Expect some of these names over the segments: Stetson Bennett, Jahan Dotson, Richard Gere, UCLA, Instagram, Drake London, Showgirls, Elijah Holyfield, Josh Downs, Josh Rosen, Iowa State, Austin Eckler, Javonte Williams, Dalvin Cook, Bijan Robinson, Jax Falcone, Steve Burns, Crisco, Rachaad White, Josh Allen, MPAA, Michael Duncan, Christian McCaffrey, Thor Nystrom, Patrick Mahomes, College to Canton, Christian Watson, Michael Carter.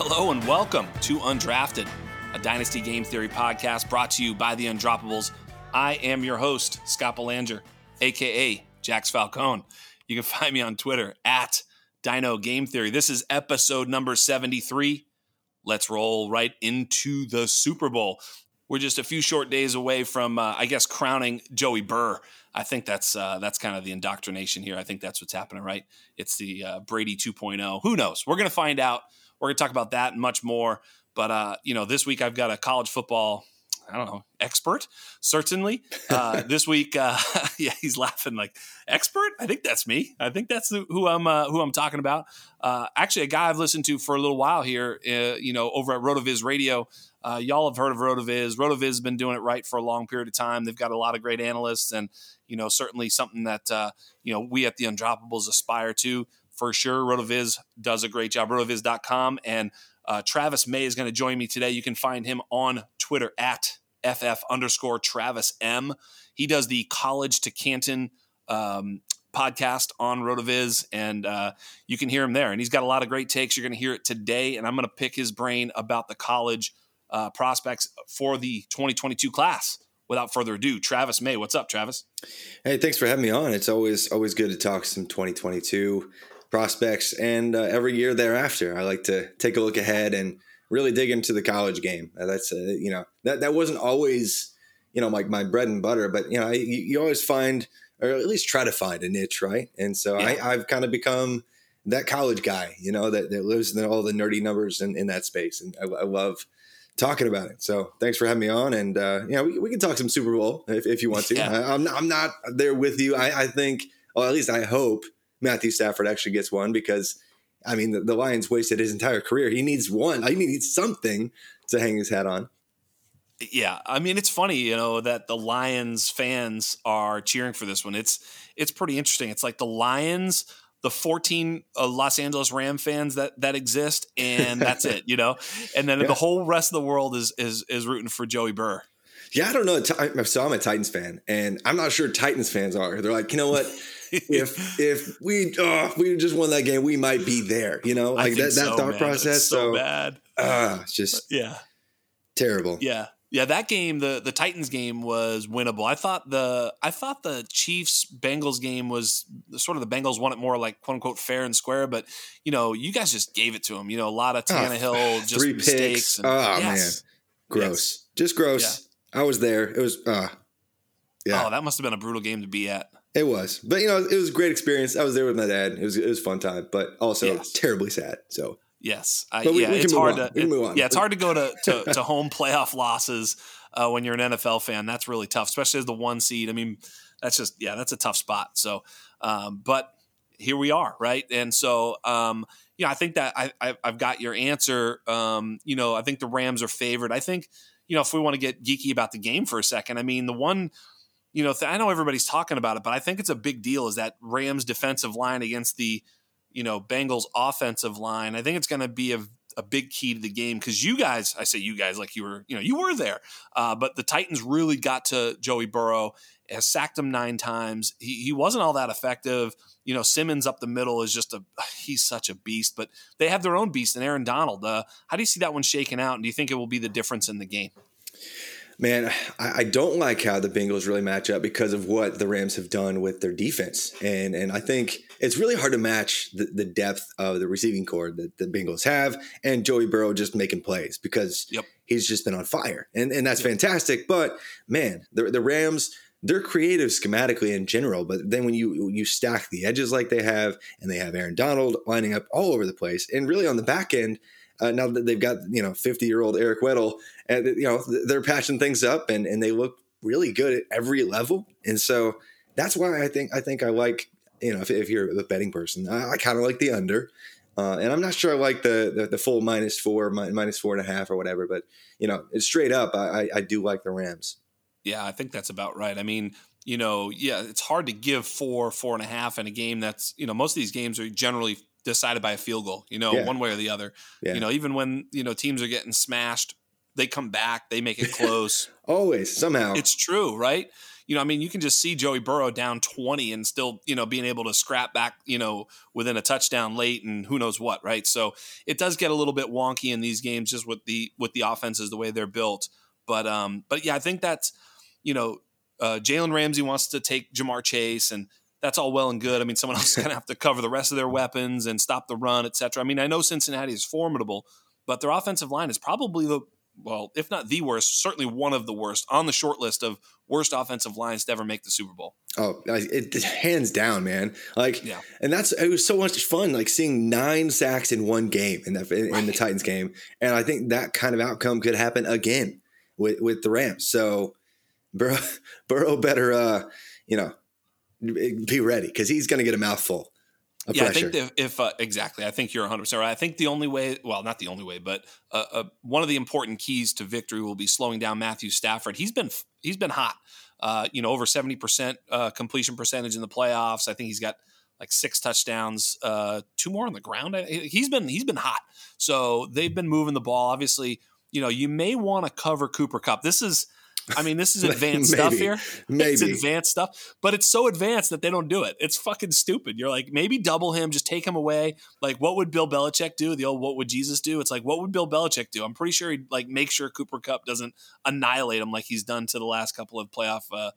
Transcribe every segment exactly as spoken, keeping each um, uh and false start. Hello and welcome to Undrafted, a Dynasty Game Theory podcast brought to you by The Undroppables. I am your host, Scott Belanger, a k a. Jax Falcone. You can find me on Twitter at Dino Game Theory. This is episode number seventy-three. Let's roll right into the Super Bowl. We're just a few short days away from, uh, I guess, crowning Joey Burr. I think that's uh, that's kind of the indoctrination here. I think that's what's happening, right? It's the uh, Brady two point oh. Who knows? We're going to find out. We're going to talk about that and much more. But, uh, you know, this week I've got a college football, I don't know, expert, certainly. Uh, this week, uh, yeah, he's laughing like, expert? I think that's me. I think that's who I'm uh, who I'm talking about. Uh, actually, a guy I've listened to for a little while here, uh, you know, over at Rotoviz Radio. Uh, y'all have heard of Rotoviz. Rotoviz has been doing it right for a long period of time. They've got a lot of great analysts and, you know, certainly something that, uh, you know, we at The Undroppables aspire to. For sure, Rotoviz does a great job, rotoviz dot com. And uh, Travis May is going to join me today. You can find him on Twitter at FF underscore Travis M. He does the College to Canton um, podcast on Rotoviz, and uh, you can hear him there. And he's got a lot of great takes. You're going to hear it today, and I'm going to pick his brain about the college uh, prospects for the twenty twenty-two class. Without further ado, Travis May. What's up, Travis? Hey, thanks for having me on. It's always always good to talk some twenty twenty-two prospects, and uh, every year thereafter I like to take a look ahead and really dig into the college game. Uh, that's uh, you know that that wasn't always you know like my, my bread and butter, but you know I, you always find, or at least try to find, a niche, right? And so yeah. I, I've kind of become that college guy, you know, that, that lives in all the nerdy numbers in, in that space, and I, I love talking about it. So thanks for having me on, and uh, you know we, we can talk some Super Bowl if, if you want to. Yeah. I, I'm not, I'm not there with you. I, I think, or well, at least I hope, Matthew Stafford actually gets one, because, I mean, the, the Lions wasted his entire career. He needs one. He needs something to hang his hat on. Yeah, I mean, it's funny, you know, that the Lions fans are cheering for this one. It's it's pretty interesting. It's like the Lions, the fourteen uh, Los Angeles Ram fans that that exist, and that's it, you know. And then yeah. the whole rest of the world is is is rooting for Joey Burr. Yeah, I don't know. So I'm a Titans fan, and I'm not sure Titans fans are. They're like, you know what? if if we oh, if we just won that game, we might be there. You know, like that, that so, thought man. process. It's so, so bad. Uh, it's just but, yeah, terrible. Yeah, yeah. That game, the the Titans game, was winnable. I thought the I thought the Chiefs Bengals game was sort of, the Bengals won it more like quote unquote fair and square. But you know, you guys just gave it to them. You know, a lot of Tannehill, oh, just three mistakes. Picks. And, oh yes. man, gross. Yes. Just gross. Yeah. I was there. It was, uh, yeah. Oh, that must have been a brutal game to be at. It was, but you know, it was a great experience. I was there with my dad. It was, it was a fun time, but also yes. terribly sad. So yes, uh, but we, yeah, we it's hard to, it, yeah, it's hard to go to, to, to home playoff losses uh, when you're an N F L fan. That's really tough, especially as the one seed. I mean, that's just, yeah, that's a tough spot. So, um, but here we are. Right. And so, um, you know, I think that I, I I've got your answer. Um, you know, I think the Rams are favored. I think, you know, if we want to get geeky about the game for a second, I mean, the one, you know, th- I know everybody's talking about it, but I think it's a big deal, is that Rams defensive line against the, you know, Bengals offensive line. I think it's going to be a, a big key to the game, because you guys, I say you guys like you were, you know, you were there, uh, but the Titans really got to Joey Burrow, has sacked him nine times. He, he wasn't all that effective. You know, Simmons up the middle is just a, he's such a beast, but they have their own beast in Aaron Donald. Uh, how do you see that one shaking out? And do you think it will be the difference in the game? Man, I, I don't like how the Bengals really match up, because of what the Rams have done with their defense. And and I think it's really hard to match the, the depth of the receiving corps that the Bengals have, and Joey Burrow just making plays, because yep. he's just been on fire. And and that's yep. fantastic. But, man, the, the Rams – they're creative schematically in general, but then when you you stack the edges like they have, and they have Aaron Donald lining up all over the place, and really on the back end, uh, now that they've got, you know, fifty-year-old Eric Weddle, and you know they're patching things up, and, and they look really good at every level, and so that's why I think I think I like, you know, if, if you're a betting person, I, I kind of like the under. Uh, and I'm not sure I like the, the, the full minus four, mi- minus four and a half or whatever, but you know, it's straight up, I, I, I do like the Rams. Yeah, I think that's about right. I mean, you know, yeah, it's hard to give four, four and a half in a game that's, you know, most of these games are generally decided by a field goal, you know, yeah. one way or the other. Yeah. You know, even when, you know, teams are getting smashed, they come back, they make it close. Always, somehow. It's true, right? you know, I mean, you can just see Joey Burrow down twenty and still, you know, being able to scrap back, you know, within a touchdown late and who knows what, right? So it does get a little bit wonky in these games just with the with the offenses, the way they're built. But, um, but yeah, I think that's, you know, uh, Jalen Ramsey wants to take Ja'Marr Chase, and that's all well and good. I mean, someone else is going to have to cover the rest of their weapons and stop the run, et cetera. I mean, I know Cincinnati is formidable, but their offensive line is probably the, well, if not the worst, certainly one of the worst on the short list of worst offensive lines to ever make the Super Bowl. Oh, it, it hands down, man. Like, yeah. And that's, it was so much fun, like seeing nine sacks in one game in, that, in, right. in the Titans game. And I think that kind of outcome could happen again with, with the Rams. So Burrow, Burrow better, uh, you know, be ready, because he's going to get a mouthful of yeah, pressure. I think if, if uh, exactly, I think you're one hundred percent right. I think the only way, well, not the only way, but uh, uh, one of the important keys to victory will be slowing down Matthew Stafford. He's been he's been hot, uh, you know, over seventy percent uh, completion percentage in the playoffs. I think he's got like six touchdowns, uh, two more on the ground. He's been he's been hot. So they've been moving the ball. Obviously, you know, you may want to cover Cooper Kupp. This is. I mean, this is advanced maybe, stuff here. Maybe. It's advanced stuff, but it's so advanced that they don't do it. It's fucking stupid. You're like, maybe double him, just take him away. Like, what would Bill Belichick do? The old, what would Jesus do? It's like, what would Bill Belichick do? I'm pretty sure he'd like make sure Cooper Kupp doesn't annihilate him like he's done to the last couple of playoff uh,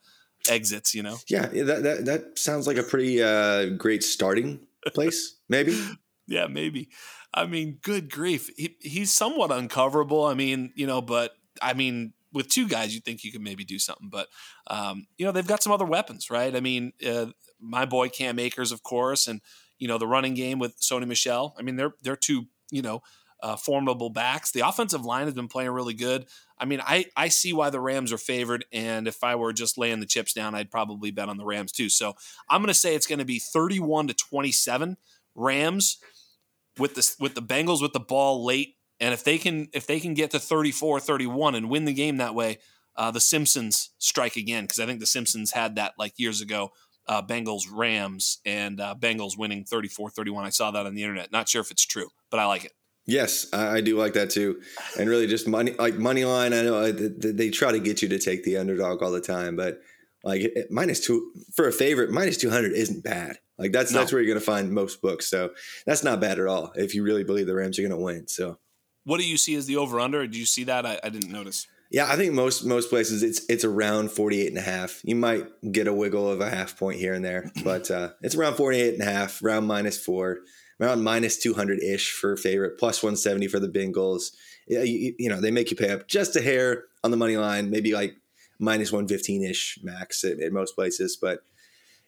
exits, you know? Yeah, that, that, that sounds like a pretty uh, great starting place, maybe. Yeah, maybe. I mean, good grief. He, he's somewhat uncoverable. I mean, you know, but I mean, with two guys, you think you could maybe do something, but um, you know, they've got some other weapons, right? I mean, uh, my boy Cam Akers, of course, and you know, the running game with Sony Michel. I mean, they're they're two, you know, uh, formidable backs. The offensive line has been playing really good. I mean, I I see why the Rams are favored, and if I were just laying the chips down, I'd probably bet on the Rams too. So I'm going to say it's going to be thirty-one to twenty-seven Rams with the with the Bengals with the ball late. And if they can if they can get to thirty-four thirty-one and win the game that way, uh, the Simpsons strike again, because I think the Simpsons had that like years ago, uh, Bengals-Rams, and uh, Bengals winning thirty-four thirty-one. I saw that on the internet. Not sure if it's true, but I like it. Yes, I, I do like that too. And really just money like money line. I know they, they try to get you to take the underdog all the time, but like it, minus two for a favorite, minus two hundred isn't bad. Like that's, no. that's where you're going to find most books. So that's not bad at all if you really believe the Rams are going to win. So. What do you see as the over-under? Do you see that? I, I didn't notice. Yeah, I think most most places it's it's around forty-eight and a half. You might get a wiggle of a half point here and there, but uh, it's around forty-eight and a half, around minus four, around minus two hundred-ish for favorite, plus one seventy for the Bengals. Yeah, you, you know, they make you pay up just a hair on the money line, maybe like minus one fifteen-ish max at, at most places. But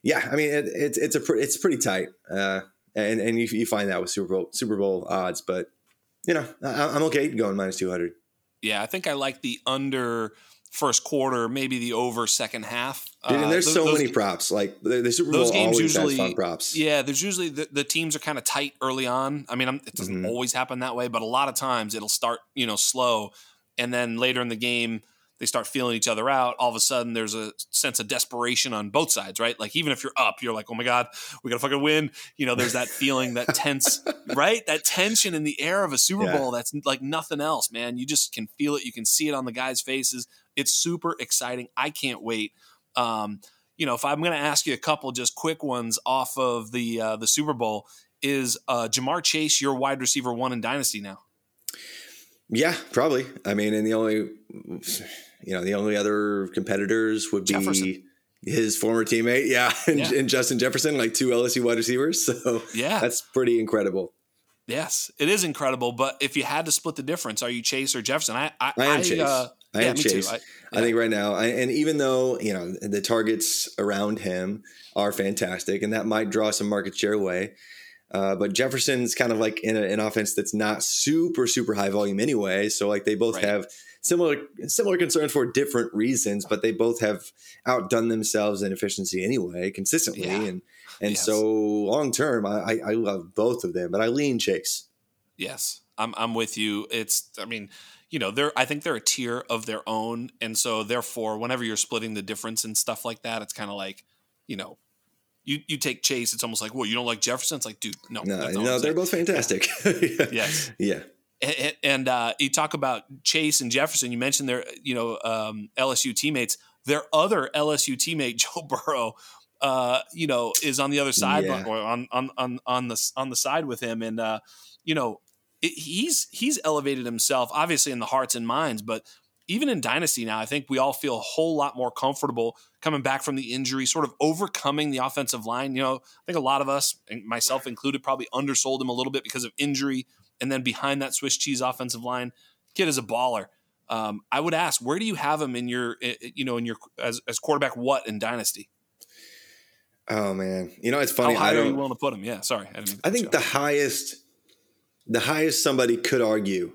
yeah, I mean, it, it, it's a pr- it's pretty tight, uh, and and you, you find that with Super Bowl Super Bowl odds, but. You know, I'm okay going minus two hundred. Yeah, I think I like the under first quarter, maybe the over second half. Dude, and there's uh, those, so those, many props. Like the, the Super Bowl games always usually, has fun props. Yeah, there's usually the, the teams are kind of tight early on. I mean, I'm, it doesn't mm-hmm. always happen that way, but a lot of times it'll start, you know, slow. And then later in the game, they start feeling each other out. All of a sudden, there's a sense of desperation on both sides, right? Like, even if you're up, you're like, oh my God, we got to fucking win. You know, there's that feeling, that tense, right? That tension in the air of a Super yeah. Bowl. That's like nothing else, man. You just can feel it. You can see it on the guys' faces. It's super exciting. I can't wait. Um, you know, if I'm going to ask you a couple just quick ones off of the, uh, the Super Bowl, is uh, Ja'Marr Chase your wide receiver one in Dynasty now? Yeah, probably. I mean, and the only, you know, the only other competitors would be Jefferson. His former teammate. Yeah. And, yeah. and Justin Jefferson, like two L S U wide receivers. So yeah, that's pretty incredible. Yes, it is incredible. But if you had to split the difference, are you Chase or Jefferson? I, I, I am I, Chase. Uh, I yeah, am Chase. I, yeah. I think right now, I, and even though, you know, the targets around him are fantastic and that might draw some market share away. Uh, but Jefferson's kind of like in a, an offense that's not super, super high volume anyway. So like they both right. have similar similar concerns for different reasons, but they both have outdone themselves in efficiency anyway, consistently. Yeah. And and yes. so long term, I, I love both of them, but I lean Chase. Yes, I'm I'm with you. It's I mean, you know, they're I think they're a tier of their own. And so therefore, whenever you're splitting the difference and stuff like that, it's kind of like, you know. You you take Chase, it's almost like, well, you don't like Jefferson? It's like, dude, no. No, no they're both fantastic. Yeah. Yes. Yeah. And, and uh, you talk about Chase and Jefferson. You mentioned their, you know, um, L S U teammates. their other L S U teammate, Joe Burrow, uh, you know, is on the other side yeah. or on, on, on, on the, on the side with him. And, uh, you know, it, he's, he's elevated himself obviously in the hearts and minds, but even in Dynasty now, I think we all feel a whole lot more comfortable coming back from the injury, sort of overcoming the offensive line. You know, I think a lot of us, and myself included, probably undersold him a little bit because of injury. And then behind that Swiss cheese offensive line, kid is a baller. Um, I would ask, where do you have him in your, you know, in your, as, as quarterback, what in Dynasty? Oh man. You know, it's funny. How high I don't, are you willing to put him? Yeah. Sorry. I, didn't I think the highest, the highest somebody could argue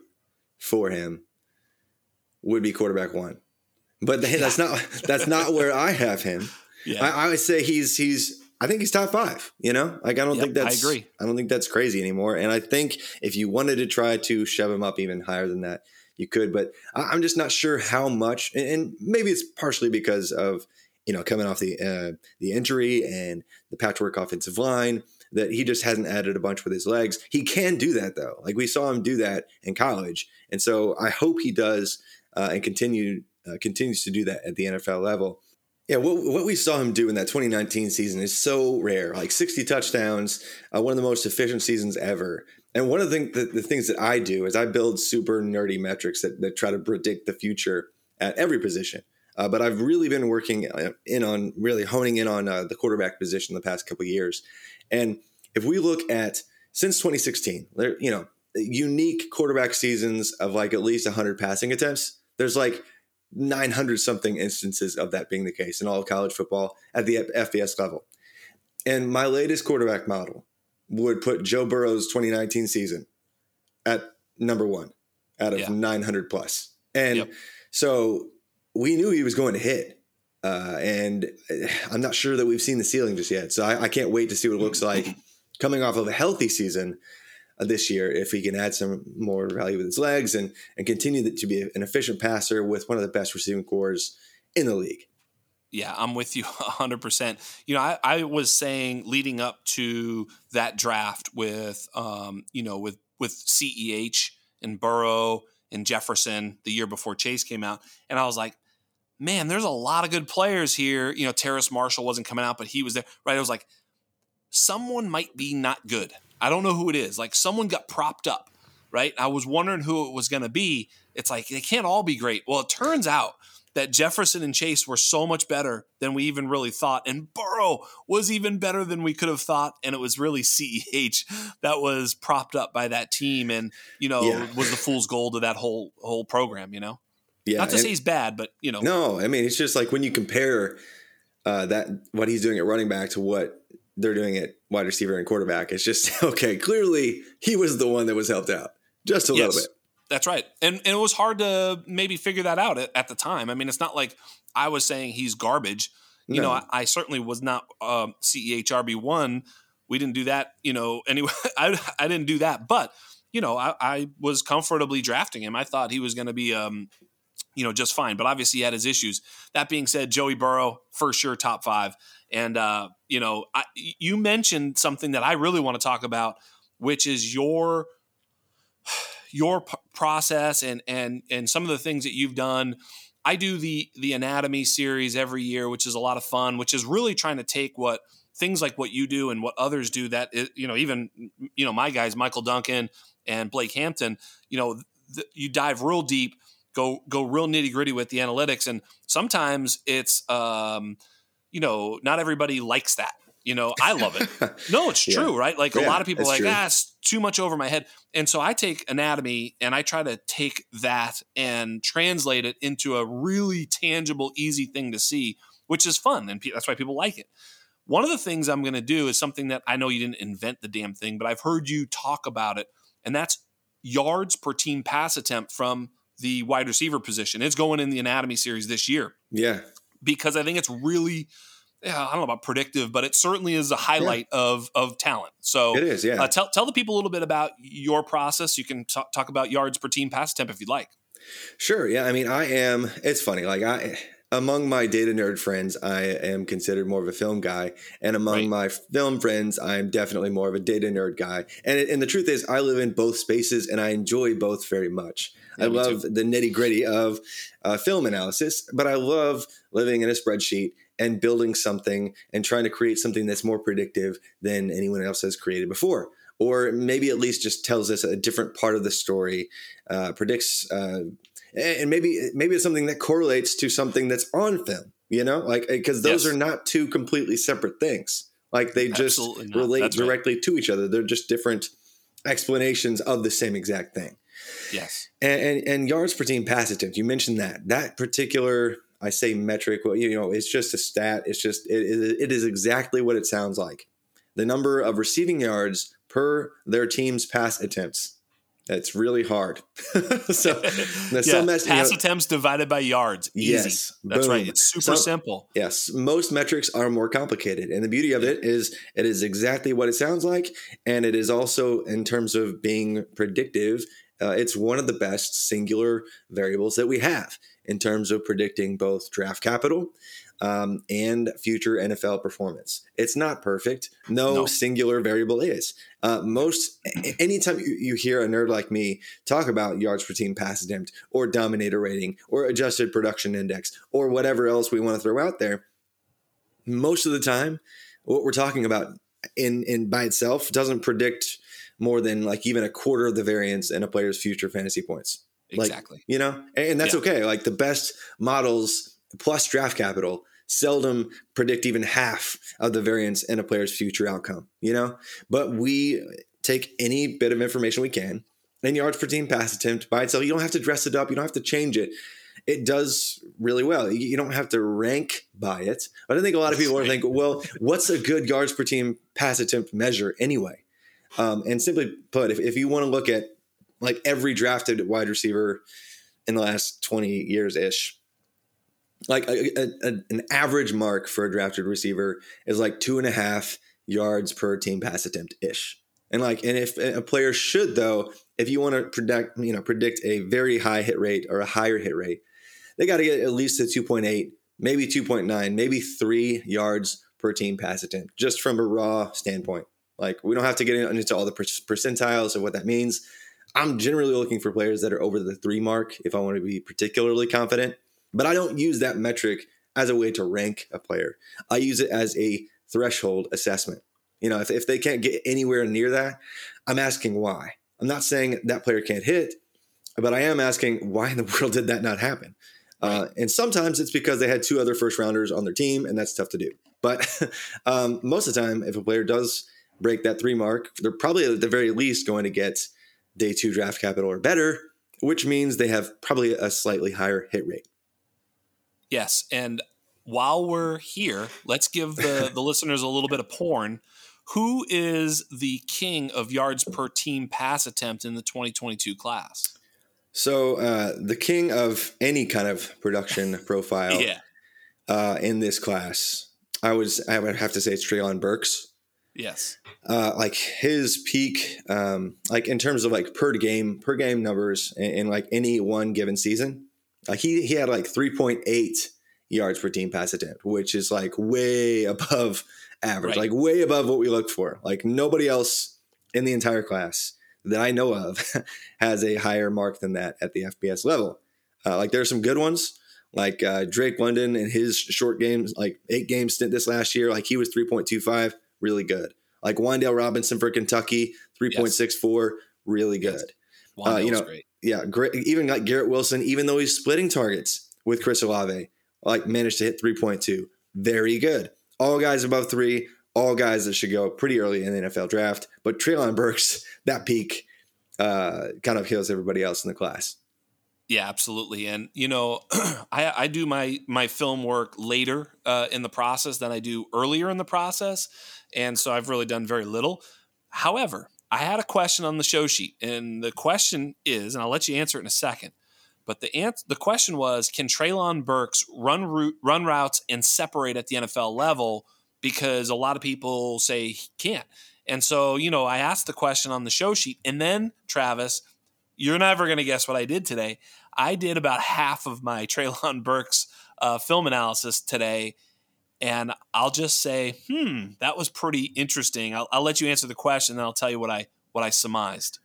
for him would be quarterback one, but yeah. that's not, that's not where I have him. Yeah. I, I would say he's, he's, I think he's top five, you know, like, I don't yep, think that's, I agree. I don't think that's crazy anymore. And I think if you wanted to try to shove him up even higher than that, you could, but I'm just not sure how much, and maybe it's partially because of, you know, coming off the uh, the injury and the patchwork offensive line that he just hasn't added a bunch with his legs. He can do that though. Like we saw him do that in college. And so I hope he does uh, and continue uh, continues to do that at the N F L level. Yeah, what, what we saw him do in that twenty nineteen season is so rare, like sixty touchdowns, uh, one of the most efficient seasons ever. And one of the, the, the things that I do is I build super nerdy metrics that, that try to predict the future at every position. Uh, but I've really been working in on really honing in on uh, the quarterback position the past couple of years. And if we look at since twenty sixteen, there, you know, unique quarterback seasons of like at least one hundred passing attempts, there's like nine hundred something instances of that being the case in all of college football at the F B S level. And my latest quarterback model would put Joe Burrow's twenty nineteen season at number one out of yeah. nine hundred plus. And yep. so we knew he was going to hit. Uh, and I'm not sure that we've seen the ceiling just yet. So I, I can't wait to see what it looks like coming off of a healthy season uh, this year, if he can add some more value with his legs and, and continue to be an efficient passer with one of the best receiving cores in the league. Yeah, I'm with you one hundred percent. You know, I, I was saying leading up to that draft with, um, you know, with with C E H and Burrow and Jefferson the year before Chase came out. And I was like, man, there's a lot of good players here. You know, Terrace Marshall wasn't coming out, but he was there, right? I was like, someone might be not good. I don't know who it is. Like someone got propped up, right? I was wondering who it was going to be. It's like, they can't all be great. Well, it turns out that Jefferson and Chase were so much better than we even really thought. And Burrow was even better than we could have thought. And it was really C E H that was propped up by that team and, you know, yeah. was the fool's gold of that whole whole program, you know? Yeah, Not to and, say he's bad, but, you know. No, I mean, it's just like when you compare uh, that what he's doing at running back to what they're doing at wide receiver and quarterback, it's just, okay, clearly he was the one that was helped out just a yes. little bit. That's right. And and it was hard to maybe figure that out at, at the time. I mean, it's not like I was saying he's garbage. You no. know, I, I certainly was not um, C E H R B one. We didn't do that, you know, anyway. I, I didn't do that. But, you know, I, I was comfortably drafting him. I thought he was going to be, um, you know, just fine. But obviously he had his issues. That being said, Joey Burrow, for sure, top five. And, uh, you know, I, you mentioned something that I really want to talk about, which is your – your p- process and, and, and some of the things that you've done. I do the, the anatomy series every year, which is a lot of fun, which is really trying to take what things like what you do and what others do that, is, you know, even, you know, my guys, Michael Duncan and Blake Hampton, you know, th- you dive real deep, go, go real nitty gritty with the analytics. And sometimes it's, um, you know, not everybody likes that. You know, I love it. No, it's true, yeah. right? Like yeah, a lot of people are like, true. ah, it's too much over my head. And so I take anatomy and I try to take that and translate it into a really tangible, easy thing to see, which is fun. And pe- that's why people like it. One of the things I'm going to do is something that I know you didn't invent the damn thing, but I've heard you talk about it. And that's yards per team pass attempt from the wide receiver position. It's going in the anatomy series this year. Yeah. Because I think it's really... Yeah, I don't know about predictive, but it certainly is a highlight yeah. of of talent. So it is, yeah. Uh, tell tell the people a little bit about your process. You can t- talk about yards per team pass attempt if you'd like. Sure. Yeah. I mean, I am. It's funny. Like I, among my data nerd friends, I am considered more of a film guy. And among right. my film friends, I'm definitely more of a data nerd guy. And it, and the truth is, I live in both spaces and I enjoy both very much. Yeah, I love too. the nitty gritty of uh, film analysis, but I love living in a spreadsheet and building something and trying to create something that's more predictive than anyone else has created before. Or maybe at least just tells us a different part of the story, uh, predicts, uh, and maybe maybe it's something that correlates to something that's on film, you know, like because those yes. are not two completely separate things. Like they just relate that's directly right. to each other. They're just different explanations of the same exact thing. Yes. And, and and yards per team pass attempt. You mentioned that that particular I say metric. Well, you know, it's just a stat. It's just it, it, it is exactly what it sounds like. The number of receiving yards per their team's pass attempts. That's really hard. so yeah. some pass you know, attempts divided by yards. Yes, easy. That's boom. right. It's super some, simple. Yes, most metrics are more complicated, and the beauty of yeah. it is it is exactly what it sounds like, and it is also in terms of being predictive. Uh, it's one of the best singular variables that we have in terms of predicting both draft capital um, and future N F L performance. It's not perfect. No, no. singular variable is. Uh, most anytime you, you hear a nerd like me talk about yards per team pass attempt or dominator rating or adjusted production index or whatever else we want to throw out there, most of the time what we're talking about in in by itself doesn't predict more than like even a quarter of the variance in a player's future fantasy points. Exactly. Like, you know, and that's yeah. okay. Like the best models plus draft capital seldom predict even half of the variance in a player's future outcome, you know, but we take any bit of information we can and yards per team pass attempt by itself. You don't have to dress it up. You don't have to change it. It does really well. You don't have to rank by it. But I think a lot of people are thinking, well, what's a good yards per team pass attempt measure anyway? Um, and simply put, if, if you want to look at like every drafted wide receiver in the last twenty years ish, like a, a, a, an average mark for a drafted receiver is like two and a half yards per team pass attempt ish. And like, and if a player should though, if you want to predict, you know, predict a very high hit rate or a higher hit rate, they got to get at least a two point eight, maybe two point nine, maybe three yards per team pass attempt, just from a raw standpoint. Like we don't have to get into all the percentiles of what that means. I'm generally looking for players that are over the three mark if I want to be particularly confident, but I don't use that metric as a way to rank a player. I use it as a threshold assessment. You know, if, if they can't get anywhere near that, I'm asking why. I'm not saying that player can't hit, but I am asking why in the world did that not happen? Uh, and sometimes it's because they had two other first rounders on their team and that's tough to do. But um, most of the time, if a player does break that three mark, they're probably at the very least going to get day two draft capital or better, which means they have probably a slightly higher hit rate. Yes. And while we're here, let's give the, the listeners a little bit of porn. Who is the king of yards per team pass attempt in the twenty twenty-two class? So uh, the king of any kind of production profile yeah. uh, in this class, I was, I would have to say it's Treylon Burks. Yes. Uh, like his peak, um, like in terms of like per game, per game numbers in, in like any one given season, uh, he, he had like three point eight yards per team pass attempt, which is like way above average, right. like way above what we look for. Like nobody else in the entire class that I know of has a higher mark than that at the F B S level. Uh, like there are some good ones like uh, Drake London and his short games, like eight game stint this last year, like he was three point two five. Really good. Like Wandale Robinson for Kentucky, three point six four, yes. really good. Uh, you know, great. Yeah, great. Even like Garrett Wilson, even though he's splitting targets with Chris Olave, like managed to hit three point two. Very good. All guys above three, all guys that should go pretty early in the N F L draft. But Treylon Burks, that peak uh, kind of kills everybody else in the class. Yeah, absolutely. And, you know, I, I do my my film work later uh, in the process than I do earlier in the process. And so I've really done very little. However, I had a question on the show sheet. And the question is, and I'll let you answer it in a second. But the answer, the question was, can Treylon Burks run, route, run routes and separate at the N F L level? Because a lot of people say he can't. And so, you know, I asked the question on the show sheet. And then, Travis, you're never going to guess what I did today. I did about half of my Treylon Burks uh, film analysis today. And I'll just say, hmm, that was pretty interesting. I'll, I'll let you answer the question, and then I'll tell you what I what I surmised.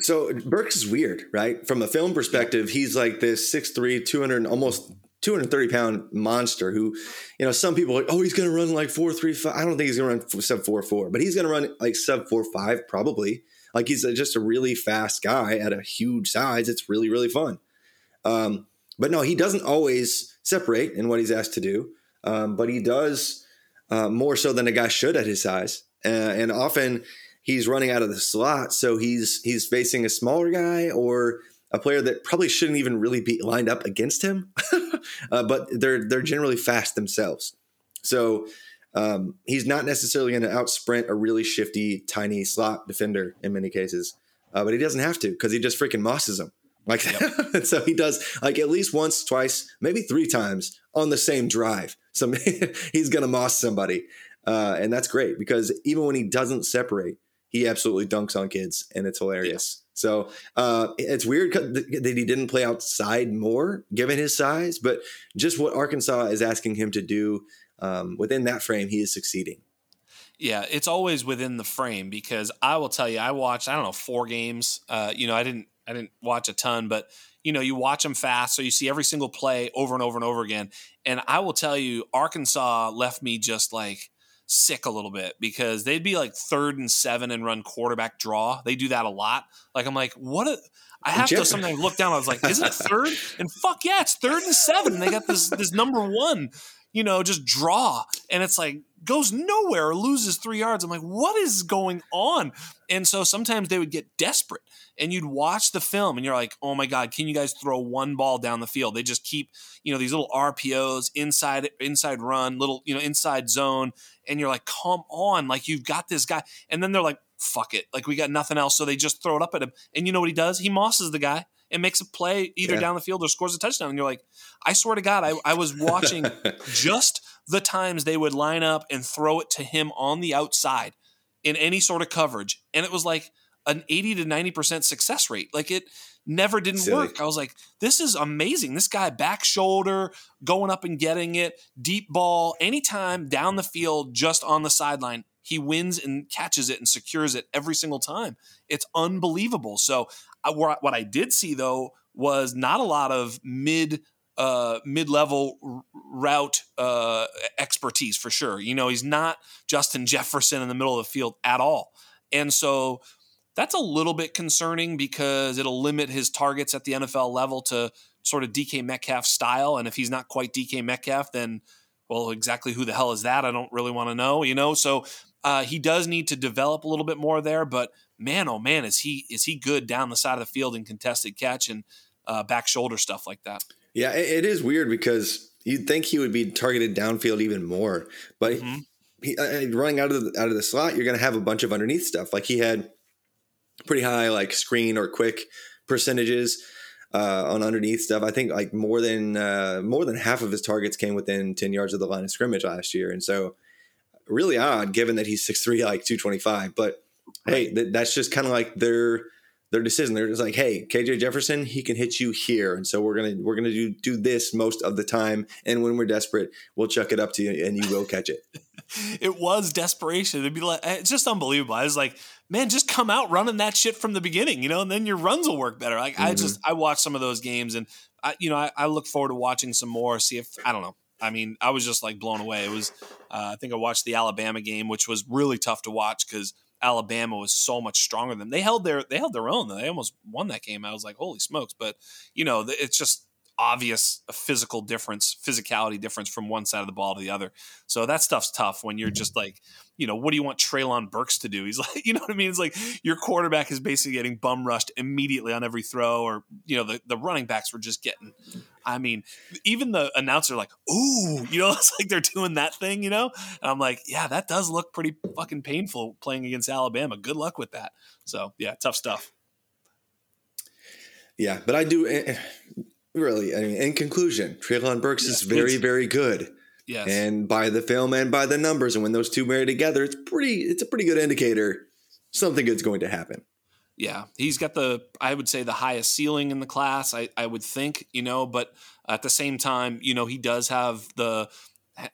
So Burks is weird, right? From a film perspective, he's like this six three, two hundred, almost two hundred thirty pound monster who, you know, some people are like, oh, he's going to run like four three five. I don't think he's going to run sub four four, but he's going to run like sub four five probably. Like he's a, just a really fast guy at a huge size. It's really, really fun. Um, but no, he doesn't always separate in what he's asked to do. Um, but he does uh, more so than a guy should at his size. Uh, and often he's running out of the slot. So he's, he's facing a smaller guy or a player that probably shouldn't even really be lined up against him. uh, but they're, they're generally fast themselves. So um, he's not necessarily going to out sprint a really shifty, tiny slot defender in many cases, uh, but he doesn't have to, because he just freaking mosses him. Like, yep. And so he does like at least once, twice, maybe three times on the same drive. So he's going to moss somebody. Uh, and that's great, because even when he doesn't separate, he absolutely dunks on kids, and it's hilarious. Yeah. So uh, it's weird that he didn't play outside more given his size, but just what Arkansas is asking him to do um, within that frame, he is succeeding. Yeah, it's always within the frame, because I will tell you, I watched, I don't know, four games. Uh, you know, I didn't, I didn't watch a ton, but you know, you watch them fast. So you see every single play over and over and over again. And I will tell you, Arkansas left me just like sick a little bit, because they'd be like third and seven and run quarterback draw. They do that a lot. Like, I'm like, what? A, I have Jeff- to sometimes look down. I was like, isn't it third? And fuck yeah, it's third and seven. And they got this, this number one, you know, just draw. And it's like, goes nowhere, or loses three yards. I'm like, what is going on? And so sometimes they would get desperate, and you'd watch the film and you're like, oh my God, can you guys throw one ball down the field? They just keep, you know, these little R P Os, inside, inside run, little, you know, inside zone. And you're like, come on, like you've got this guy. And then they're like, fuck it. Like we got nothing else. So they just throw it up at him. And you know what he does? He mosses the guy and makes a play either yeah. down the field or scores a touchdown. And you're like, I swear to God, I, I was watching just the times they would line up and throw it to him on the outside in any sort of coverage. And it was like an eighty to ninety percent success rate. Like it never didn't Silly. work. I was like, this is amazing. This guy back shoulder, going up and getting it, deep ball, anytime down the field, just on the sideline. He wins and catches it and secures it every single time. It's unbelievable. So I, what I did see though was not a lot of mid uh, mid-level route uh, expertise for sure. You know, he's not Justin Jefferson in the middle of the field at all. And so that's a little bit concerning, because it'll limit his targets at the N F L level to sort of D K Metcalf style. And if he's not quite D K Metcalf, then, well, exactly who the hell is that? I don't really want to know, you know? So uh, he does need to develop a little bit more there, but man, oh man, is he, is he good down the side of the field in contested catch and uh, back shoulder stuff like that. Yeah, it is weird, because you'd think he would be targeted downfield even more, but mm-hmm. he, uh, running out of the, out of the slot, you're going to have a bunch of underneath stuff. Like he had pretty high like screen or quick percentages uh, on underneath stuff. I think like more than uh, more than half of his targets came within ten yards of the line of scrimmage last year, and so really odd given that he's six three, like two twenty-five. But right. hey, th- that's just kind of like their. Their decision. They're just like, hey, K J Jefferson, he can hit you here, and so we're gonna we're gonna do do this most of the time. And when we're desperate, we'll chuck it up to you, and you will catch it. It was desperation. It'd be like, it's just unbelievable. I was like, man, just come out running that shit from the beginning, you know, and then your runs will work better. Like mm-hmm. I just I watched some of those games, and I you know I, I look forward to watching some more. See if I don't know. I mean, I was just like blown away. It was uh, I think I watched the Alabama game, which was really tough to watch because Alabama was so much stronger than they held their they held their own. They almost won that game. I was like, holy smokes! But you know, it's just obvious a physical difference, physicality difference from one side of the ball to the other. So that stuff's tough when you're just like, you know, what do you want Treylon Burks to do? He's like, you know what I mean? It's like your quarterback is basically getting bum rushed immediately on every throw, or you know, the the running backs were just getting. I mean, even the announcer like, ooh, you know, it's like they're doing that thing, you know? And I'm like, yeah, that does look pretty fucking painful playing against Alabama. Good luck with that. So, yeah, tough stuff. Yeah, but I do really, I mean, in conclusion, Treylon Burks yes, is very, very good. Yes. And by the film and by the numbers, and when those two marry together, it's pretty it's a pretty good indicator something good's going to happen. Yeah, he's got the, I would say, the highest ceiling in the class, I, I would think, you know, but at the same time, you know, he does have the,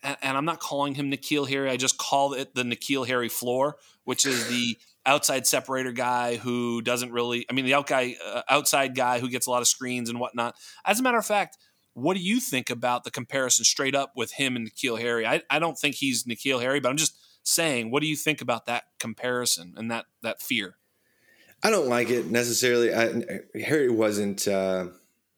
and I'm not calling him N'Keal Harry, I just call it the N'Keal Harry floor, which is the outside separator guy who doesn't really, I mean, the out guy, uh, outside guy who gets a lot of screens and whatnot. As a matter of fact, what do you think about the comparison straight up with him and N'Keal Harry? I, I don't think he's N'Keal Harry, but I'm just saying, what do you think about that comparison and that that fear? I don't like it necessarily. I, Harry wasn't uh,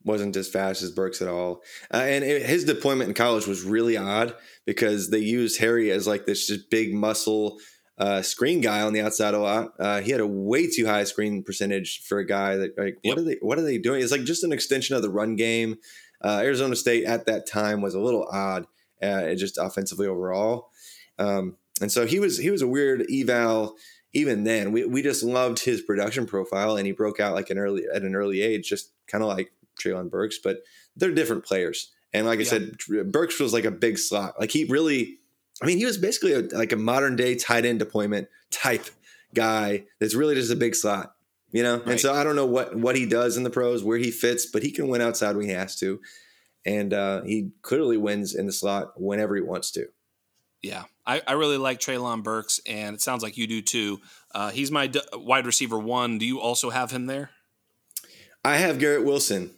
wasn't as fast as Burks at all, uh, and it, his deployment in college was really odd because they used Harry as like this just big muscle uh, screen guy on the outside a lot. Uh, he had a way too high screen percentage for a guy that like yep. what are they what are they doing? It's like just an extension of the run game. Uh, Arizona State at that time was a little odd, uh, just offensively overall, um, and so he was he was a weird eval. Even then, we, we just loved his production profile, and he broke out like an early at an early age, just kind of like Treylon Burks. But they're different players, and like yeah. I said, Burks was like a big slot. Like he really, I mean, he was basically a, like a modern day tight end deployment type guy. That's really just a big slot, you know. Right. And so I don't know what what he does in the pros, where he fits, but he can win outside when he has to, and uh, he clearly wins in the slot whenever he wants to. Yeah, I, I really like Treylon Burks, and it sounds like you do too. Uh, he's my d- wide receiver one. Do you also have him there? I have Garrett Wilson.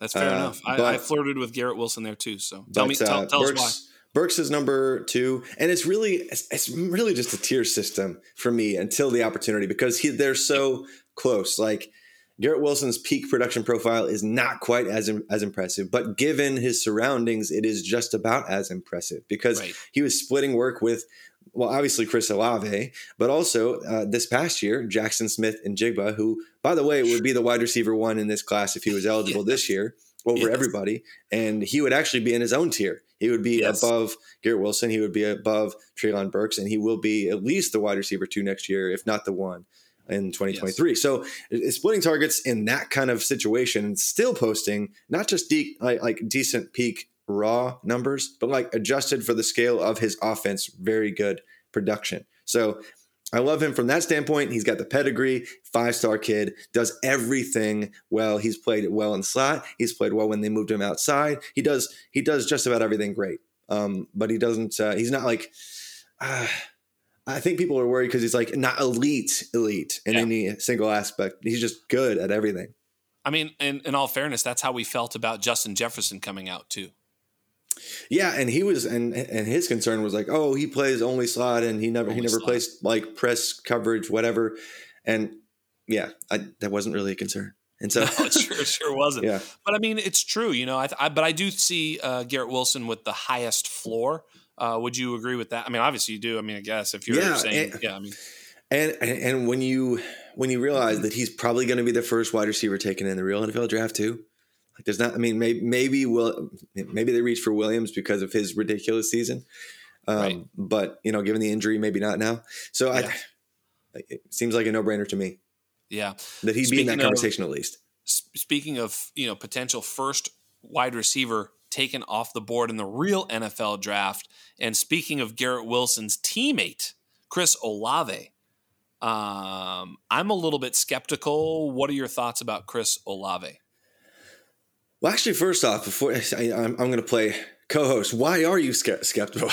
That's fair uh, enough. I, but, I flirted with Garrett Wilson there too. So tell but, me, tell, uh, tell Burks, us why. Burks is number two, and it's really it's, it's really just a tier system for me until the opportunity because he, they're so close. Like Garrett Wilson's peak production profile is not quite as as impressive, but given his surroundings, it is just about as impressive because right. he was splitting work with, well, obviously Chris Olave, but also uh, this past year, Jackson Smith and Jigba, who, by the way, would be the wide receiver one in this class if he was eligible yeah. this year over yes. everybody, and he would actually be in his own tier. He would be yes. above Garrett Wilson. He would be above Treylon Burks, and he will be at least the wide receiver two next year, if not the one. In twenty twenty-three. Yes. So splitting targets in that kind of situation and still posting not just de- like, like decent peak raw numbers, but like adjusted for the scale of his offense, very good production. So I love him from that standpoint. He's got the pedigree, five-star kid, does everything well. He's played well in slot. He's played well when they moved him outside. He does, he does just about everything great. Um, but he doesn't, uh, he's not like, uh, I think people are worried because he's like not elite, elite in yeah. any single aspect. He's just good at everything. I mean, in, in all fairness, that's how we felt about Justin Jefferson coming out too. Yeah, and he was, and and his concern was like, oh, he plays only slot, and he never only he never slot. Plays like press coverage, whatever. And yeah, I, that wasn't really a concern. And so no, it sure, sure wasn't. Yeah. But I mean, it's true, you know. I, I but I do see uh, Garrett Wilson with the highest floor. Uh, would you agree with that? I mean, obviously you do. I mean, I guess if you're yeah, saying, and, yeah, I mean, and, and when you, when you realize that he's probably going to be the first wide receiver taken in the real N F L draft too, like there's not, I mean, maybe, maybe will, maybe they reach for Williams because of his ridiculous season. Um, right. But you know, given the injury, maybe not now. So yeah. I, it seems like a no brainer to me. Yeah. That he'd speaking be in that conversation of, at least. Speaking of, you know, potential first wide receiver taken off the board in the real N F L draft. And speaking of Garrett Wilson's teammate, Chris Olave, um, I'm a little bit skeptical. What are your thoughts about Chris Olave? Well, actually, first off, before I, I'm, I'm going to play co-host, why are you ske- skeptical?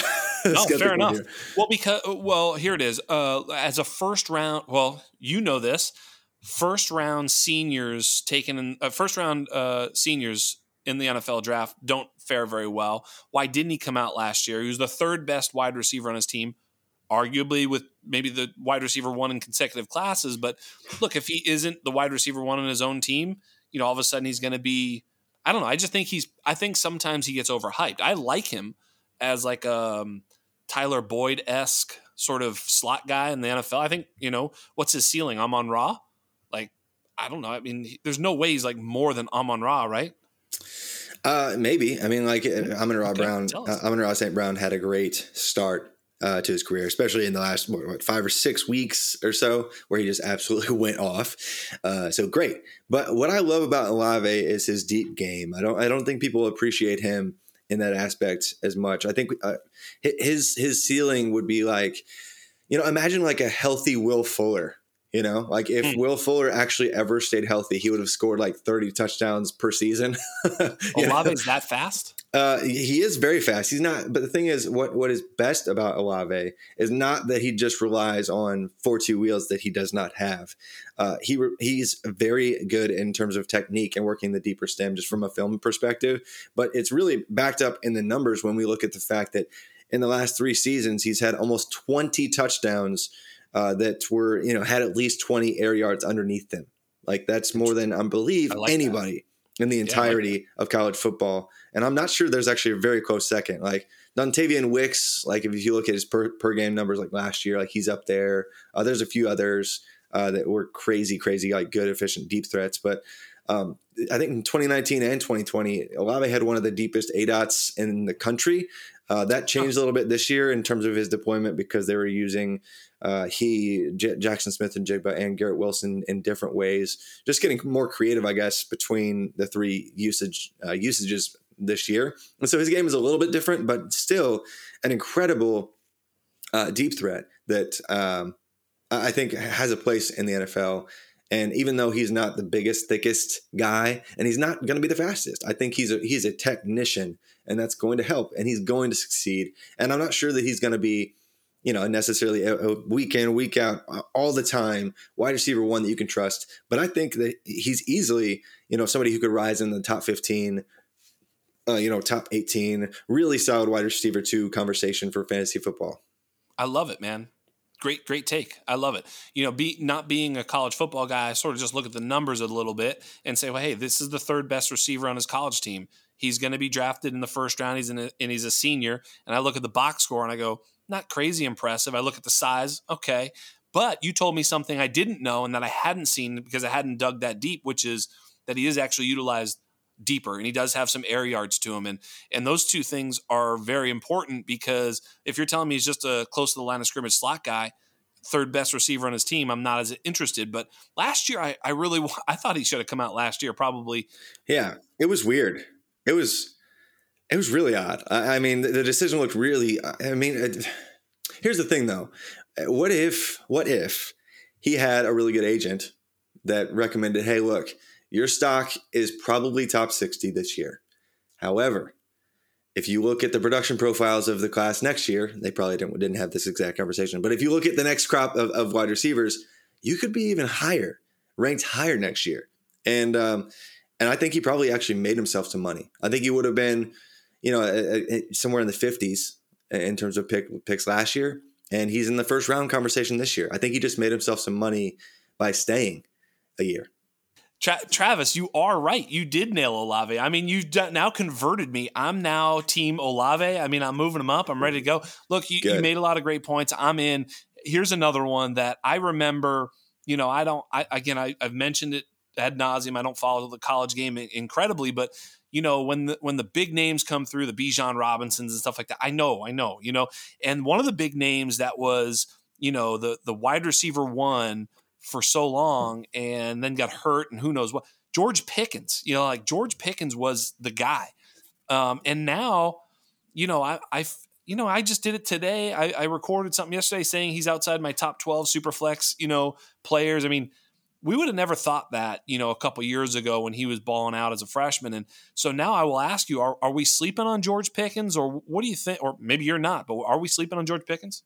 No, skeptical fair enough. Here? Well, because well, here it is. Uh, as a first round, well, you know this first round seniors taken in uh, first round uh, seniors. in the N F L draft, don't fare very well. Why didn't he come out last year? He was the third best wide receiver on his team, arguably with maybe the wide receiver one in consecutive classes. But look, if he isn't the wide receiver one on his own team, you know, all of a sudden he's going to be, I don't know. I just think he's, I think sometimes he gets overhyped. I like him as like a um, Tyler Boyd-esque sort of slot guy in the N F L. I think, you know, what's his ceiling? Amon Ra? Like, I don't know. I mean, he, there's no way he's like more than Amon Ra, right? Uh, maybe. I mean, like Amon-Ra okay, Brown, uh, Amon-Ra Saint Brown had a great start uh, to his career, especially in the last what, what, five or six weeks or so, where he just absolutely went off. Uh, so great. But what I love about Olave is his deep game. I don't. I don't think people appreciate him in that aspect as much. I think uh, his his ceiling would be like, you know, imagine like a healthy Will Fuller. You know, like if mm. Will Fuller actually ever stayed healthy, he would have scored like thirty touchdowns per season. Olave is that fast? Uh, he is very fast. He's not. But the thing is, what, what is best about Olave is not that he just relies on four two wheels that he does not have. Uh, he he's very good in terms of technique and working the deeper stem just from a film perspective. But it's really backed up in the numbers when we look at the fact that in the last three seasons, he's had almost twenty touchdowns Uh, that were, you know, had at least twenty air yards underneath them. Like that's more than I believe I like anybody that. in the entirety yeah, like of college football. And I'm not sure there's actually a very close second. Like Dontavian Wicks, like if you look at his per, per game numbers, like last year, like he's up there. Uh, there's a few others uh, that were crazy, crazy, like good, efficient deep threats. But um, I think in twenty nineteen and twenty twenty, Olave had one of the deepest A DOTs in the country. Uh, that changed a little bit this year in terms of his deployment because they were using uh, he, J- Jackson Smith and Jigba and Garrett Wilson in different ways, just getting more creative, I guess, between the three usage uh, usages this year. And so his game is a little bit different, but still an incredible uh, deep threat that um, I think has a place in the N F L. And even though he's not the biggest, thickest guy, and he's not going to be the fastest, I think he's a, he's a technician, and that's going to help, and he's going to succeed. And I'm not sure that he's going to be, you know, necessarily a, a week in, week out, all the time, wide receiver one that you can trust. But I think that he's easily, you know, somebody who could rise in the top fifteen, uh, you know, top eighteen, really solid wide receiver two conversation for fantasy football. I love it, man. Great, great take. I love it. You know, be, not being a college football guy, I sort of just look at the numbers a little bit and say, well, hey, this is the third best receiver on his college team. He's going to be drafted in the first round. He's in a, and he's a senior. And I look at the box score and I go, not crazy impressive. I look at the size. Okay. But you told me something I didn't know and that I hadn't seen because I hadn't dug that deep, which is that he is actually utilized deeper and he does have some air yards to him. And, and those two things are very important because if you're telling me he's just a close to the line of scrimmage slot guy, third best receiver on his team, I'm not as interested. But last year, I, I really, I thought he should have come out last year, probably. Yeah. It was weird. It was, it was really odd. I, I mean, the, the decision looked really, I mean, it, here's the thing though. What if, what if he had a really good agent that recommended, hey, look, your stock is probably top sixty this year. However, if you look at the production profiles of the class next year, they probably didn't, didn't have this exact conversation. But if you look at the next crop of, of wide receivers, you could be even higher, ranked higher next year. And um, and I think he probably actually made himself some money. I think he would have been, you know, a, a, somewhere in the fifties in terms of pick, picks last year. And he's in the first round conversation this year. I think he just made himself some money by staying a year. Tra- Travis, you are right. You did nail Olave. I mean, you've d- now converted me. I'm now team Olave. I mean, I'm moving him up. I'm ready to go. Look, you, you made a lot of great points. I'm in. Here's another one that I remember, you know, I don't, I, again, I, I've mentioned it ad nauseum. I don't follow the college game incredibly, but you know, when the, when the big names come through, the Bijan Robinsons and stuff like that, I know, I know, you know, and one of the big names that was, you know, the, the wide receiver one for so long and then got hurt and who knows what, George Pickens, you know, like George Pickens was the guy. Um, and now, you know, I, I, you know, I just did it today. I, I recorded something yesterday saying he's outside my top twelve super flex, you know, players. I mean, we would have never thought that, you know, a couple of years ago when he was balling out as a freshman. And so now I will ask you, are, are we sleeping on George Pickens or what do you think? Or maybe you're not, but are we sleeping on George Pickens?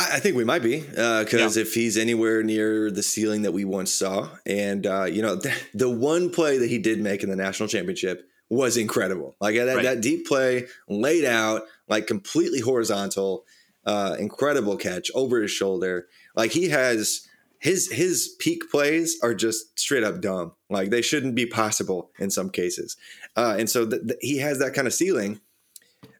I think we might be because uh, yeah. if he's anywhere near the ceiling that we once saw and, uh, you know, th- the one play that he did make in the national championship was incredible. Like that, right. that deep play laid out, like completely horizontal, uh, incredible catch over his shoulder. Like he has his his peak plays are just straight up dumb. Like they shouldn't be possible in some cases. Uh, and so th- th- he has that kind of ceiling.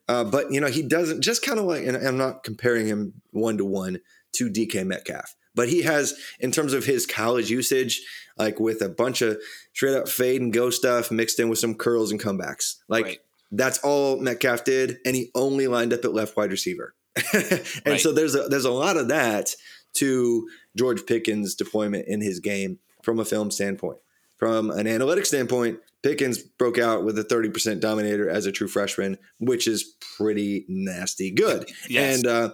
Uh, but, you know, he doesn't just kind of like, and I'm not comparing him one to one to D K Metcalf, but he has, in terms of his college usage, like with a bunch of straight up fade and go stuff mixed in with some curls and comebacks. Like right. that's all Metcalf did. And he only lined up at left wide receiver. and right. so there's a, there's a lot of that to George Pickens' deployment in his game from a film standpoint. From an analytics standpoint, Pickens broke out with a thirty percent dominator as a true freshman, which is pretty nasty good. Yes. And uh,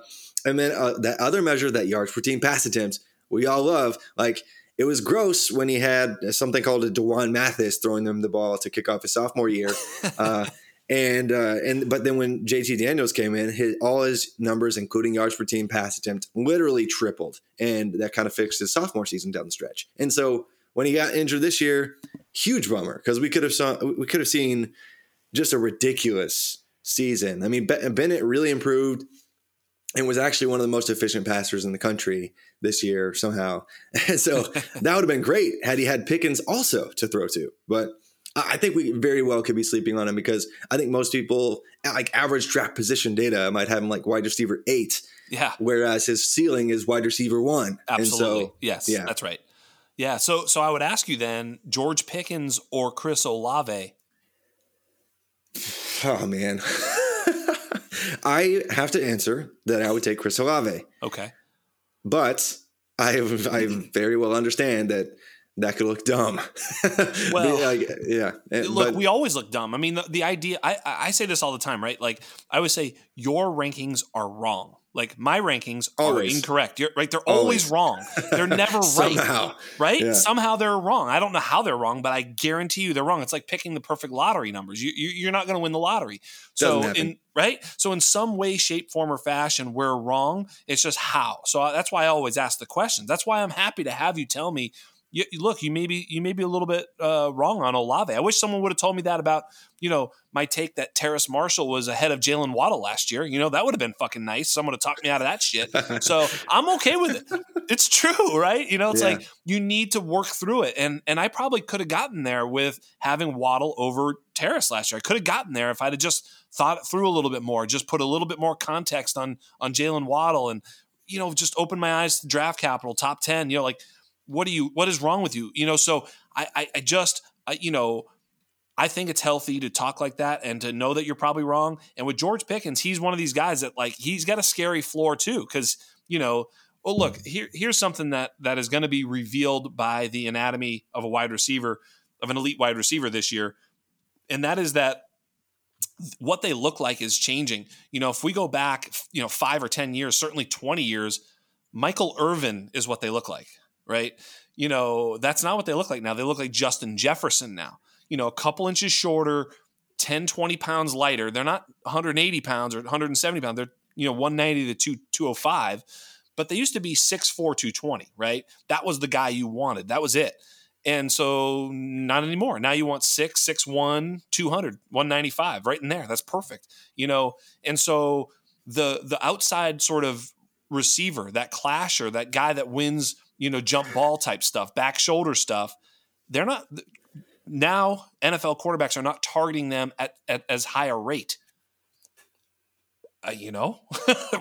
and then uh, that other measure, that yards per team pass attempts, we all love. Like, it was gross when he had something called a DeJuan Mathis throwing them the ball to kick off his sophomore year. Uh, and uh, and but then when J T Daniels came in, his, all his numbers, including yards per team, pass attempt, literally tripled. And that kind of fixed his sophomore season down the stretch. And so when he got injured this year, huge bummer, because we could have saw, we could have seen just a ridiculous season. I mean, Bennett really improved and was actually one of the most efficient passers in the country this year somehow. And so that would have been great had he had Pickens also to throw to. But I think we very well could be sleeping on him, because I think most people, like average draft position data, might have him like wide receiver eight. Yeah. Whereas his ceiling is wide receiver one. Absolutely. And so, yes, yeah. That's right. Yeah. So, so I would ask you then, George Pickens or Chris Olave? Oh, man. I have to answer that I would take Chris Olave. Okay. But I I very well understand that that could look dumb. Well, like, yeah. Look, but, we always look dumb. I mean, the, the idea, I, I say this all the time, right? Like, I always say, your rankings are wrong. Like, my rankings always. Are incorrect. You're, right? They're always, always wrong. They're never Somehow. right. Right? Yeah. Somehow they're wrong. I don't know how they're wrong, but I guarantee you they're wrong. It's like picking the perfect lottery numbers. You, you, you're not going to win the lottery. So in, right? So in some way, shape, form, or fashion, we're wrong. It's just how. So I, that's why I always ask the questions. That's why I'm happy to have you tell me, you, look, you may be, you may be a little bit uh, wrong on Olave. I wish someone would have told me that about, you know, my take that Terrace Marshall was ahead of Jalen Waddle last year. You know, that would have been fucking nice. Someone to talk me out of that shit. So I'm okay with it. It's true, right? You know, it's yeah. like you need to work through it. And and I probably could have gotten there with having Waddle over Terrace last year. I could have gotten there if I'd have just thought it through a little bit more, just put a little bit more context on on Jalen Waddle, and, you know, just open my eyes to draft capital, top ten, you know, like, What do you, what is wrong with you? You know, so I, I, I just, I, you know, I think it's healthy to talk like that and to know that you're probably wrong. And with George Pickens, he's one of these guys that, like, he's got a scary floor too. 'Cause, you know, well, look, here, here's something that, that is going to be revealed by the anatomy of a wide receiver, of an elite wide receiver this year. And that is that what they look like is changing. You know, if we go back, you know, five or ten years, certainly twenty years, Michael Irvin is what they look like. Right. You know, that's not what they look like now. They look like Justin Jefferson now, you know, a couple inches shorter, ten, twenty pounds lighter. They're not one hundred eighty pounds or one hundred seventy pounds. They're, you know, one ninety to two oh five, but they used to be six four, two twenty, right? That was the guy you wanted. That was it. And so not anymore. Now you want six, six one, two hundred, one ninety-five, right in there. That's perfect. You know? And so the, the outside sort of receiver, that clasher, that guy that wins, you know, jump ball type stuff, back shoulder stuff. They're not now N F L quarterbacks are not targeting them at, at as high a rate. Uh, you know,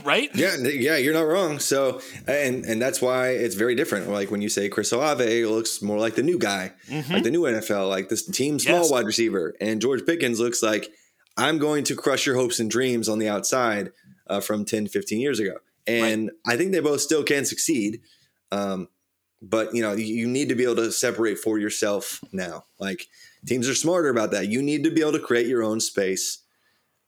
right? Yeah, yeah, you're not wrong. So, and and that's why it's very different. Like when you say Chris Olave looks more like the new guy, mm-hmm. like the new N F L, like this team small yes. wide receiver, and George Pickens looks like I'm going to crush your hopes and dreams on the outside uh, from ten, fifteen years ago. And right. I think they both still can succeed. Um, but you know, you need to be able to separate for yourself now. Like teams are smarter about that. You need to be able to create your own space.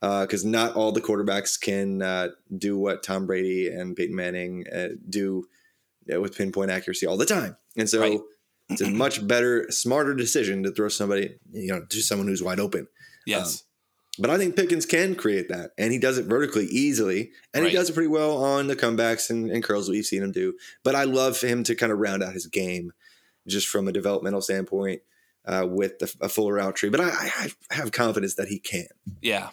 Uh, 'cause not all the quarterbacks can, uh, do what Tom Brady and Peyton Manning uh, do uh, with pinpoint accuracy all the time. And so right. it's a much better, smarter decision to throw somebody, you know, to someone who's wide open. Yes. Um, But I think Pickens can create that, and he does it vertically easily, and right. he does it pretty well on the comebacks and, and curls we've seen him do. But I love for him to kind of round out his game just from a developmental standpoint uh, with a, a fuller route tree. But I, I have confidence that he can. Yeah.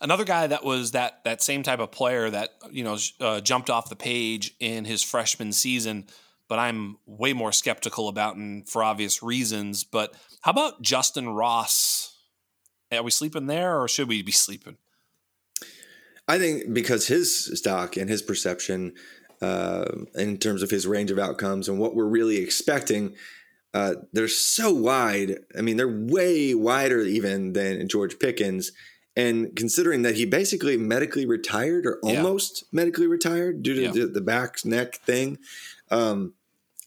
Another guy that was that that same type of player that, you know, uh, jumped off the page in his freshman season, but I'm way more skeptical about him for obvious reasons. But how about Justin Ross? Are we sleeping there, or should we be sleeping? I think because his stock and his perception uh, in terms of his range of outcomes and what we're really expecting, uh, they're so wide. I mean, they're way wider even than George Pickens. And considering that he basically medically retired or almost yeah. medically retired due to yeah. the, the back neck thing, um,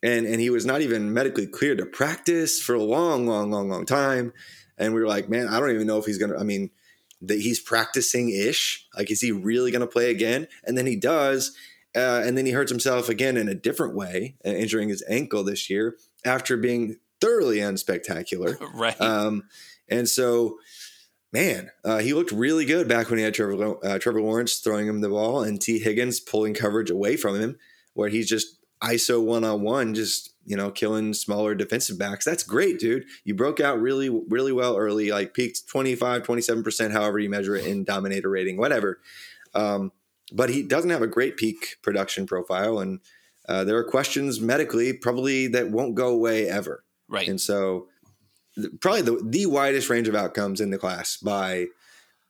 and, and he was not even medically cleared to practice for a long, long, long, long time. And we were like, man, I don't even know if he's going to, I mean, that he's practicing ish. Like, is he really going to play again? And then he does. Uh, and then he hurts himself again in a different way, uh, injuring his ankle this year after being thoroughly unspectacular. Right. Um, and so, man, uh, he looked really good back when he had Trevor, uh, Trevor Lawrence throwing him the ball and T. Higgins pulling coverage away from him, where he's just I S O one-on-one, just, you know, killing smaller defensive backs. That's great, dude. You broke out really, really well early, like peaked twenty-five, twenty-seven percent, however you measure it in dominator rating, whatever. Um, but he doesn't have a great peak production profile. And uh, there are questions medically probably that won't go away ever. Right. And so th- probably the, the widest range of outcomes in the class by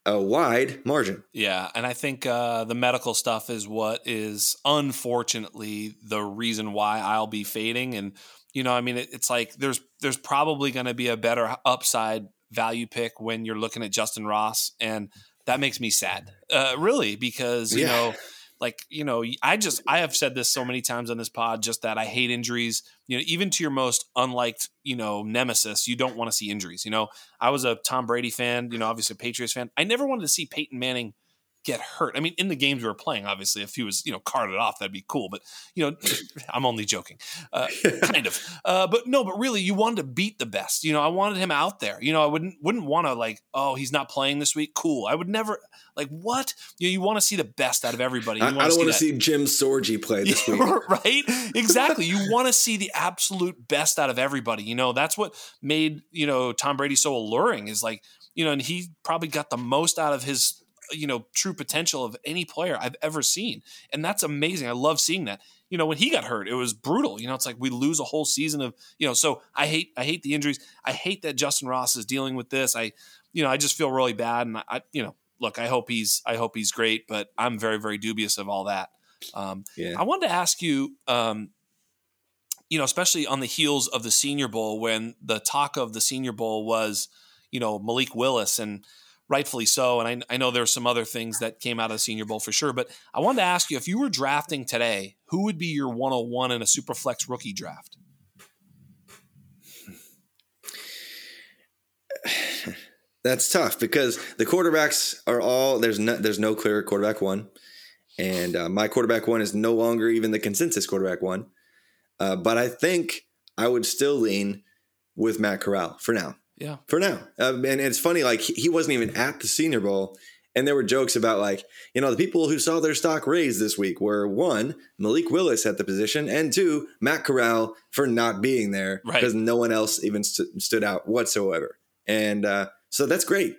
a wide margin. Yeah. And I think uh, the medical stuff is what is unfortunately the reason why I'll be fading. And, you know, I mean, it, it's like there's there's probably going to be a better upside value pick when you're looking at Justin Ross. And that makes me sad, uh, really, because, you yeah. know, like, you know, I just I have said this so many times on this pod, just that I hate injuries. You know, even to your most unliked, you know, nemesis, you don't want to see injuries. You know, I was a Tom Brady fan, you know, obviously a Patriots fan. I never wanted to see Peyton Manning get hurt. I mean, in the games we were playing, obviously, if he was, you know, carted off, that'd be cool. But, you know, I'm only joking, uh, kind of. Uh, but no, but really, you wanted to beat the best. You know, I wanted him out there. You know, I wouldn't wouldn't want to like, oh, he's not playing this week. Cool. I would never like what you know, you want to see the best out of everybody. You I, I don't want to see Jim Sorgi play this week, right? Exactly. You want to see the absolute best out of everybody. You know, that's what made you know Tom Brady so alluring. Is like you know, and he probably got the most out of his. You know, true potential of any player I've ever seen. And that's amazing. I love seeing that. You know, when he got hurt, it was brutal. You know, it's like we lose a whole season of, you know, so I hate, I hate the injuries. I hate that Justin Ross is dealing with this. I, you know, I just feel really bad. And I, you know, look, I hope he's, I hope he's great, but I'm very, very dubious of all that. Um, yeah. I wanted to ask you, um, you know, especially on the heels of the Senior Bowl, when the talk of the Senior Bowl was, you know, Malik Willis and, rightfully so. And I, I know there's some other things that came out of the Senior Bowl for sure, but I wanted to ask you, if you were drafting today, who would be your one oh one in a super flex rookie draft? That's tough because the quarterbacks are all, there's no, there's no clear quarterback one. And uh, my quarterback one is no longer even the consensus quarterback one. Uh, but I think I would still lean with Matt Corral for now. Yeah, for now. Um, and it's funny, like he wasn't even at the Senior Bowl. And there were jokes about like, you know, the people who saw their stock raise this week were one, Malik Willis at the position, and two, Matt Corral for not being there because right. no one else even st- stood out whatsoever. And uh, so that's great.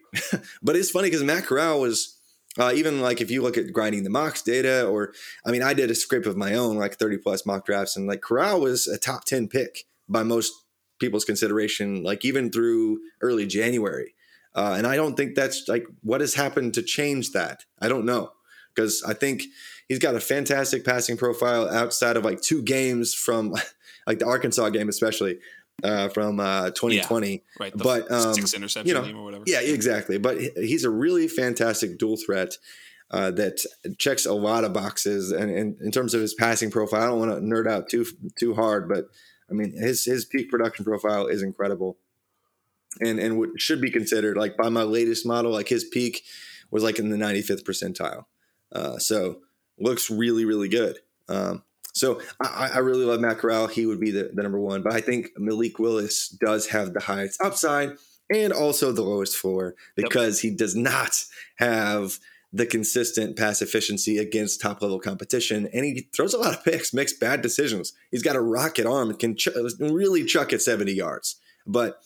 But it's funny because Matt Corral was uh, even like if you look at grinding the mocks data or I mean, I did a scrape of my own, like thirty plus mock drafts and like Corral was a top ten pick by most people's consideration, like even through early January. Uh, and I don't think that's like what has happened to change that. I don't know. Because I think he's got a fantastic passing profile outside of like two games from like the Arkansas game, especially uh, from uh, twenty twenty. Yeah, right. The but, um, six interception you know, game or whatever. Yeah, exactly. But he's a really fantastic dual threat uh, that checks a lot of boxes. And, and in terms of his passing profile, I don't want to nerd out too, too hard, but I mean, his his peak production profile is incredible and and what should be considered like by my latest model, like his peak was like in the ninety-fifth percentile. Uh, so looks really, really good. Um, so I, I really love Matt Corral. He would be the, the number one, but I think Malik Willis does have the highest upside and also the lowest floor because yep. he does not have the consistent pass efficiency against top level competition. And he throws a lot of picks, makes bad decisions. He's got a rocket arm and can ch- really chuck at seventy yards, but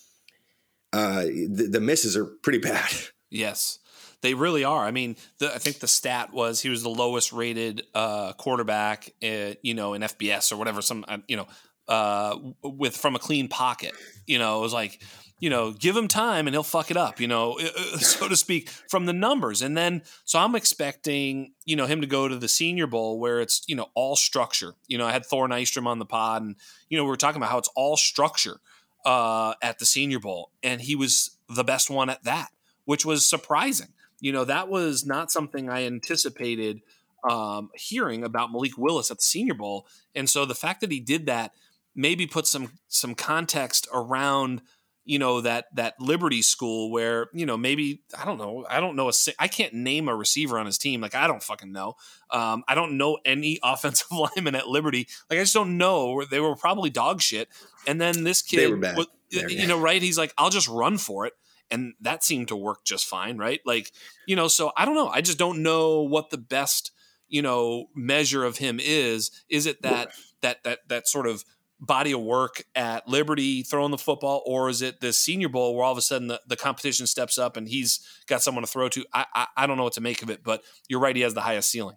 uh, the, the misses are pretty bad. Yes, they really are. I mean, the, I think the stat was he was the lowest rated uh, quarterback, at, you know, in F B S or whatever, some, you know, uh, with, from a clean pocket, you know, it was like, you know, give him time and he'll fuck it up, you know, so to speak, from the numbers. And then, so I'm expecting, you know, him to go to the Senior Bowl where it's, you know, all structure. You know, I had Thor Nystrom on the pod and, you know, we were talking about how it's all structure uh, at the Senior Bowl. And he was the best one at that, which was surprising. You know, that was not something I anticipated um, hearing about Malik Willis at the Senior Bowl. And so the fact that he did that maybe put some some context around you know, that that Liberty school where, you know, maybe, I don't know, I don't know, a, I can't name a receiver on his team. Like, I don't fucking know. Um, I don't know any offensive linemen at Liberty. Like, I just don't know. They were probably dog shit. And then this kid, they were bad. Was, you bad. know, right? He's like, I'll just run for it. And that seemed to work just fine, right? Like, you know, so I don't know. I just don't know what the best, you know, measure of him is. Is it that that that that sort of body of work at Liberty throwing the football, or is it the Senior Bowl where all of a sudden the, the competition steps up and he's got someone to throw to? I, I I don't know what to make of it, but you're right. He has the highest ceiling.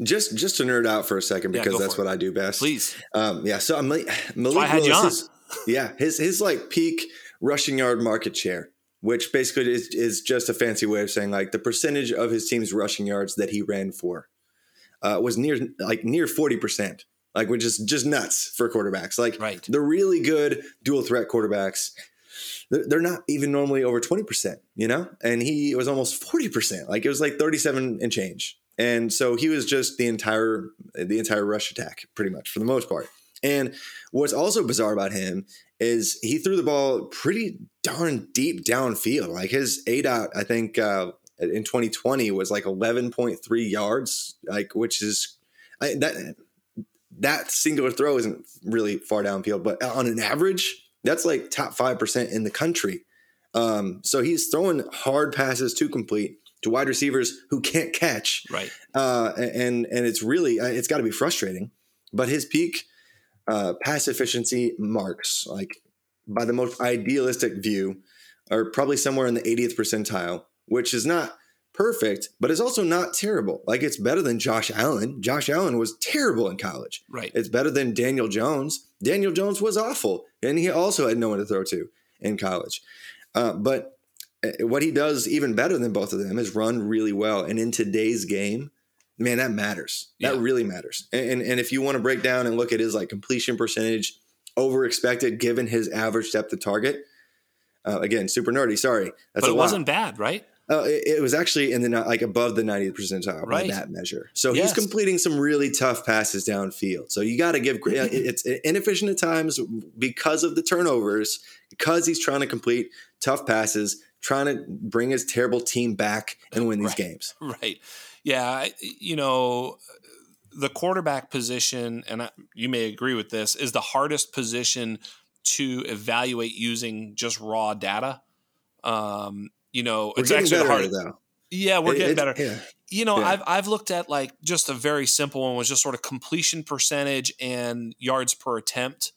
Just just to nerd out for a second, because yeah, that's what I do best. Please. Um, yeah. So I'm Malik Willis. Yeah. His, his like peak rushing yard market share, which basically is, is just a fancy way of saying like the percentage of his team's rushing yards that he ran for uh, was near like near forty percent, like which is just nuts for quarterbacks. Like right. The really good dual threat quarterbacks, they're, they're not even normally over twenty percent, you know, and he was almost forty percent, like it was like thirty-seven and change. And so he was just the entire the entire rush attack pretty much for the most part. And what's also bizarre about him is he threw the ball pretty darn deep downfield. Like his A DOT, I think uh, in twenty twenty was like eleven point three yards, like which is I, that that singular throw isn't really far downfield, but on an average, that's like top five percent in the country. Um, so he's throwing hard passes to complete to wide receivers who can't catch. Right. Uh, and and it's really it's got to be frustrating, but his peak Uh, pass efficiency marks, like by the most idealistic view, are probably somewhere in the eightieth percentile, which is not perfect, but it's also not terrible. Like it's better than Josh Allen. Josh Allen was terrible in college. Right. It's better than Daniel Jones. Daniel Jones was awful, and he also had no one to throw to in college. Uh, but what he does even better than both of them is run really well. And in today's game, man, that matters. That yeah. really matters. And, and and if you want to break down and look at his like completion percentage over expected given his average depth of target, uh, again, super nerdy. Sorry, that's but it a wasn't lot. bad, right? Uh, it, it was actually in the like above the ninetieth percentile right. by that measure. So yes. he's completing some really tough passes downfield. So you got to give it's inefficient at times because of the turnovers, because he's trying to complete tough passes, trying to bring his terrible team back and win these right. games. Right. Yeah, you know, the quarterback position, and I, you may agree with this, is the hardest position to evaluate using just raw data. Um, you know, we're it's actually better, the hardest. Though. Yeah, we're it, getting it, better. Yeah. You know, yeah. I've I've looked at like just a very simple one was just sort of completion percentage and yards per attempt,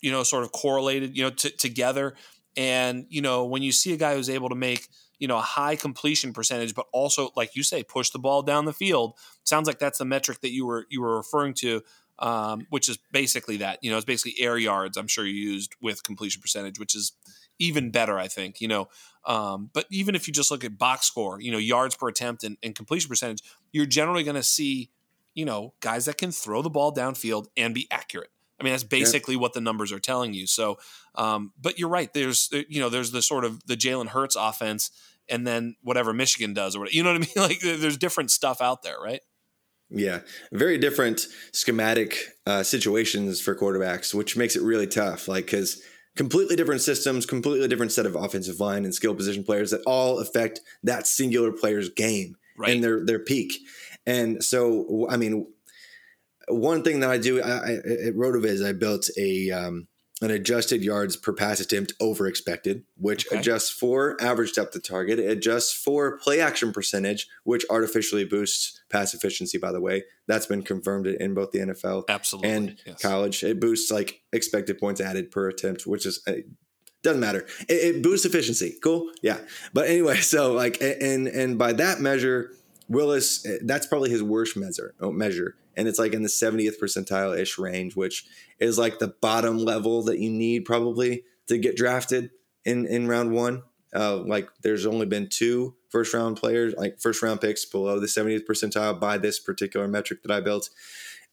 you know, sort of correlated, you know, t- together. And, you know, when you see a guy who's able to make you know, a high completion percentage, but also, like you say, push the ball down the field. Sounds like that's the metric that you were you were referring to, um, which is basically that. You know, it's basically air yards, I'm sure you used with completion percentage, which is even better, I think, you know. Um, but even if you just look at box score, you know, yards per attempt and, and completion percentage, you're generally going to see, you know, guys that can throw the ball downfield and be accurate. I mean, that's basically yeah. what the numbers are telling you. So, um, but you're right. There's, you know, there's the sort of the Jalen Hurts offense and then whatever Michigan does or whatever, you know what I mean? Like there's different stuff out there, right? Yeah. Very different schematic uh, situations for quarterbacks, which makes it really tough. Like, cause completely different systems, completely different set of offensive line and skill position players that all affect that singular player's game right. and their, their peak. And so, I mean, one thing that I do I, I, at Rotoviz, I built a um, an adjusted yards per pass attempt over expected, which okay. adjusts for average depth of target, adjusts for play action percentage, which artificially boosts pass efficiency, by the way. That's been confirmed in both the N F L Absolutely. and yes. college. It boosts like expected points added per attempt, which is it doesn't matter. It, it boosts efficiency. Cool. Yeah. But anyway, so like and and by that measure, Willis, that's probably his worst measure measure. And it's like in the seventieth percentile ish range, which is like the bottom level that you need probably to get drafted in, in round one. Uh, like there's only been two first round players, like first round picks below the seventieth percentile by this particular metric that I built.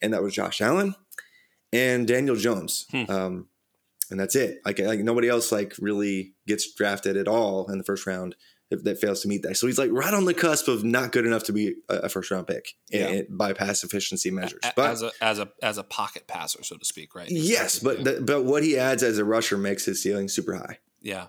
And that was Josh Allen and Daniel Jones. Hmm. Um, and that's it. Like, like nobody else like really gets drafted at all in the first round if that fails to meet that. So he's like right on the cusp of not good enough to be a first round pick yeah. in, in, by pass efficiency measures. But, as a as a as a pocket passer, so to speak, right? Yes, but the, but what he adds as a rusher makes his ceiling super high. Yeah.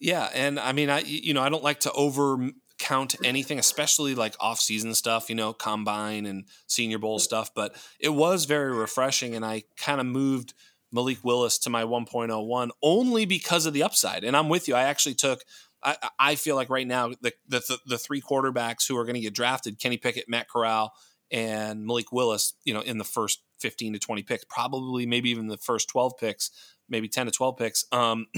Yeah. And I mean, I, you know, I don't like to over count anything, especially like off season stuff, you know, combine and Senior Bowl stuff, but it was very refreshing. And I kind of moved Malik Willis to my one point oh one only because of the upside. And I'm with you. I actually took, I, I feel like right now the, the, the three quarterbacks who are going to get drafted, Kenny Pickett, Matt Corral, and Malik Willis, you know, in the first fifteen to twenty picks, probably maybe even the first twelve picks, maybe ten to twelve picks. Um,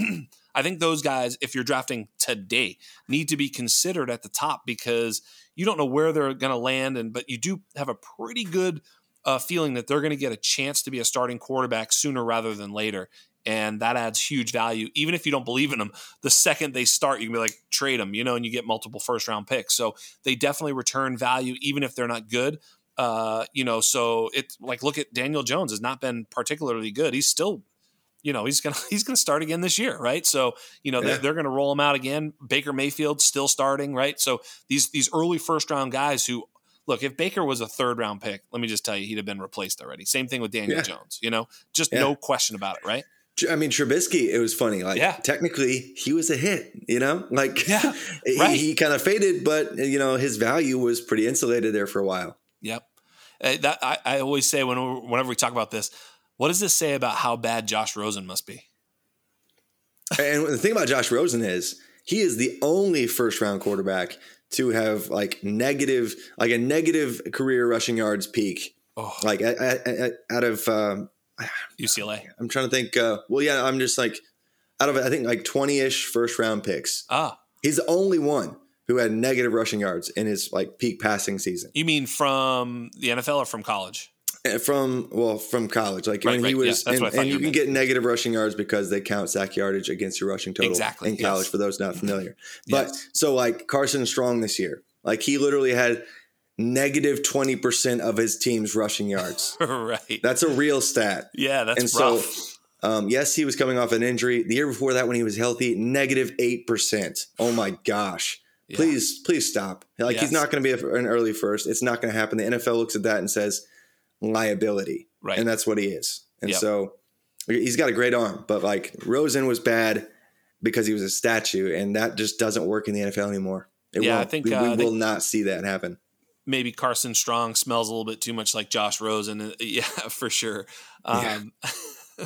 I think those guys, if you're drafting today, need to be considered at the top because you don't know where they're going to land. And, but you do have a pretty good uh, feeling that they're going to get a chance to be a starting quarterback sooner rather than later. And that adds huge value. Even if you don't believe in them, the second they start, you can be like, trade them, you know, and you get multiple first round picks. So they definitely return value, even if they're not good. Uh, you know, so it's like, look at Daniel Jones has not been particularly good. He's still, you know, he's going to, he's going to start again this year. Right. So, you know, yeah. they're, they're going to roll him out again. Baker Mayfield still starting. Right. So these, these early first round guys who look, if Baker was a third round pick, let me just tell you, he'd have been replaced already. Same thing with Daniel yeah. Jones, you know, just yeah. no question about it. Right. I mean, Trubisky, it was funny. Like, yeah. technically, he was a hit, you know? Like, yeah, right. he, he kind of faded, but, you know, his value was pretty insulated there for a while. Yep. Uh, that I, I always say when we, whenever we talk about this, what does this say about how bad Josh Rosen must be? And the thing about Josh Rosen is he is the only first-round quarterback to have, like, negative – like a negative career rushing yards peak. Oh. Like, I, I, I, out of um, – U C L A. I'm trying to think. Uh, well, yeah, I'm just like out of I think like twenty-ish first round picks. Ah, he's the only one who had negative rushing yards in his like peak passing season. You mean from the N F L or from college? From well, from college. Like right, I mean, right. he was, yeah, and, and you, you can get negative rushing yards because they count sack yardage against your rushing total exactly, in college. Yes. For those not familiar, but yes. so like Carson Strong this year, like he literally had negative twenty percent of his team's rushing yards. Right. That's a real stat. Yeah, that's and rough. So, um, yes, he was coming off an injury. The year before that, when he was healthy, negative eight percent. Oh, my gosh. Yeah. Please, please stop. Like, yes. he's not going to be an early first. It's not going to happen. The N F L looks at that and says, liability. Right. And that's what he is. And yep. so he's got a great arm. But, like, Rosen was bad because he was a statue, and that just doesn't work in the N F L anymore. It yeah, won't. I think we, we uh, will think- not see that happen. Maybe Carson Strong smells a little bit too much like Josh Rosen. Yeah, for sure. Um, yeah.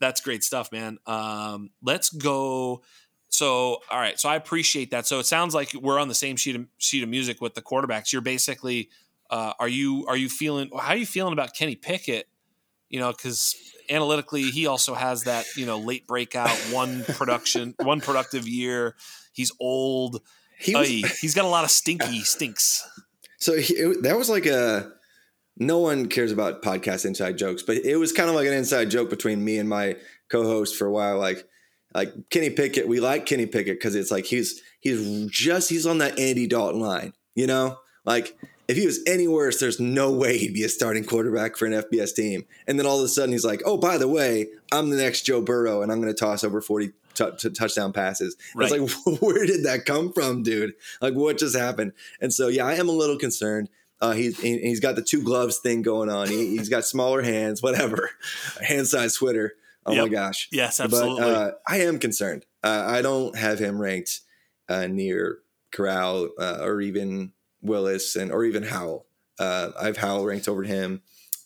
That's great stuff, man. Um, let's go. So, all right. So I appreciate that. So it sounds like we're on the same sheet of, sheet of music with the quarterbacks. You're basically, uh, are you, are you feeling, how are you feeling about Kenny Pickett? You know, cause analytically he also has that, you know, late breakout, one production, one productive year. He's old. He was, Ay, he's got a lot of stinky stinks. So he, it, that was like a – no one cares about podcast inside jokes, but it was kind of like an inside joke between me and my co-host for a while. Like like Kenny Pickett, we like Kenny Pickett because it's like he's he's just – he's on that Andy Dalton line, you know? Like if he was any worse, there's no way he'd be a starting quarterback for an F B S team. And then all of a sudden he's like, oh, by the way, I'm the next Joe Burrow and I'm going to toss over forty – T- t- touchdown passes. Right. I was like, where did that come from, dude? Like, what just happened? And so, yeah, I am a little concerned. Uh, he's he, he's got the two gloves thing going on. He, he's got smaller hands, whatever. Hand size Twitter. Oh yep. my gosh. Yes, absolutely. But uh, I am concerned. Uh, I don't have him ranked uh, near Corral uh, or even Willis and or even Howell. Uh, I have Howell ranked over him.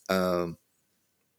Um,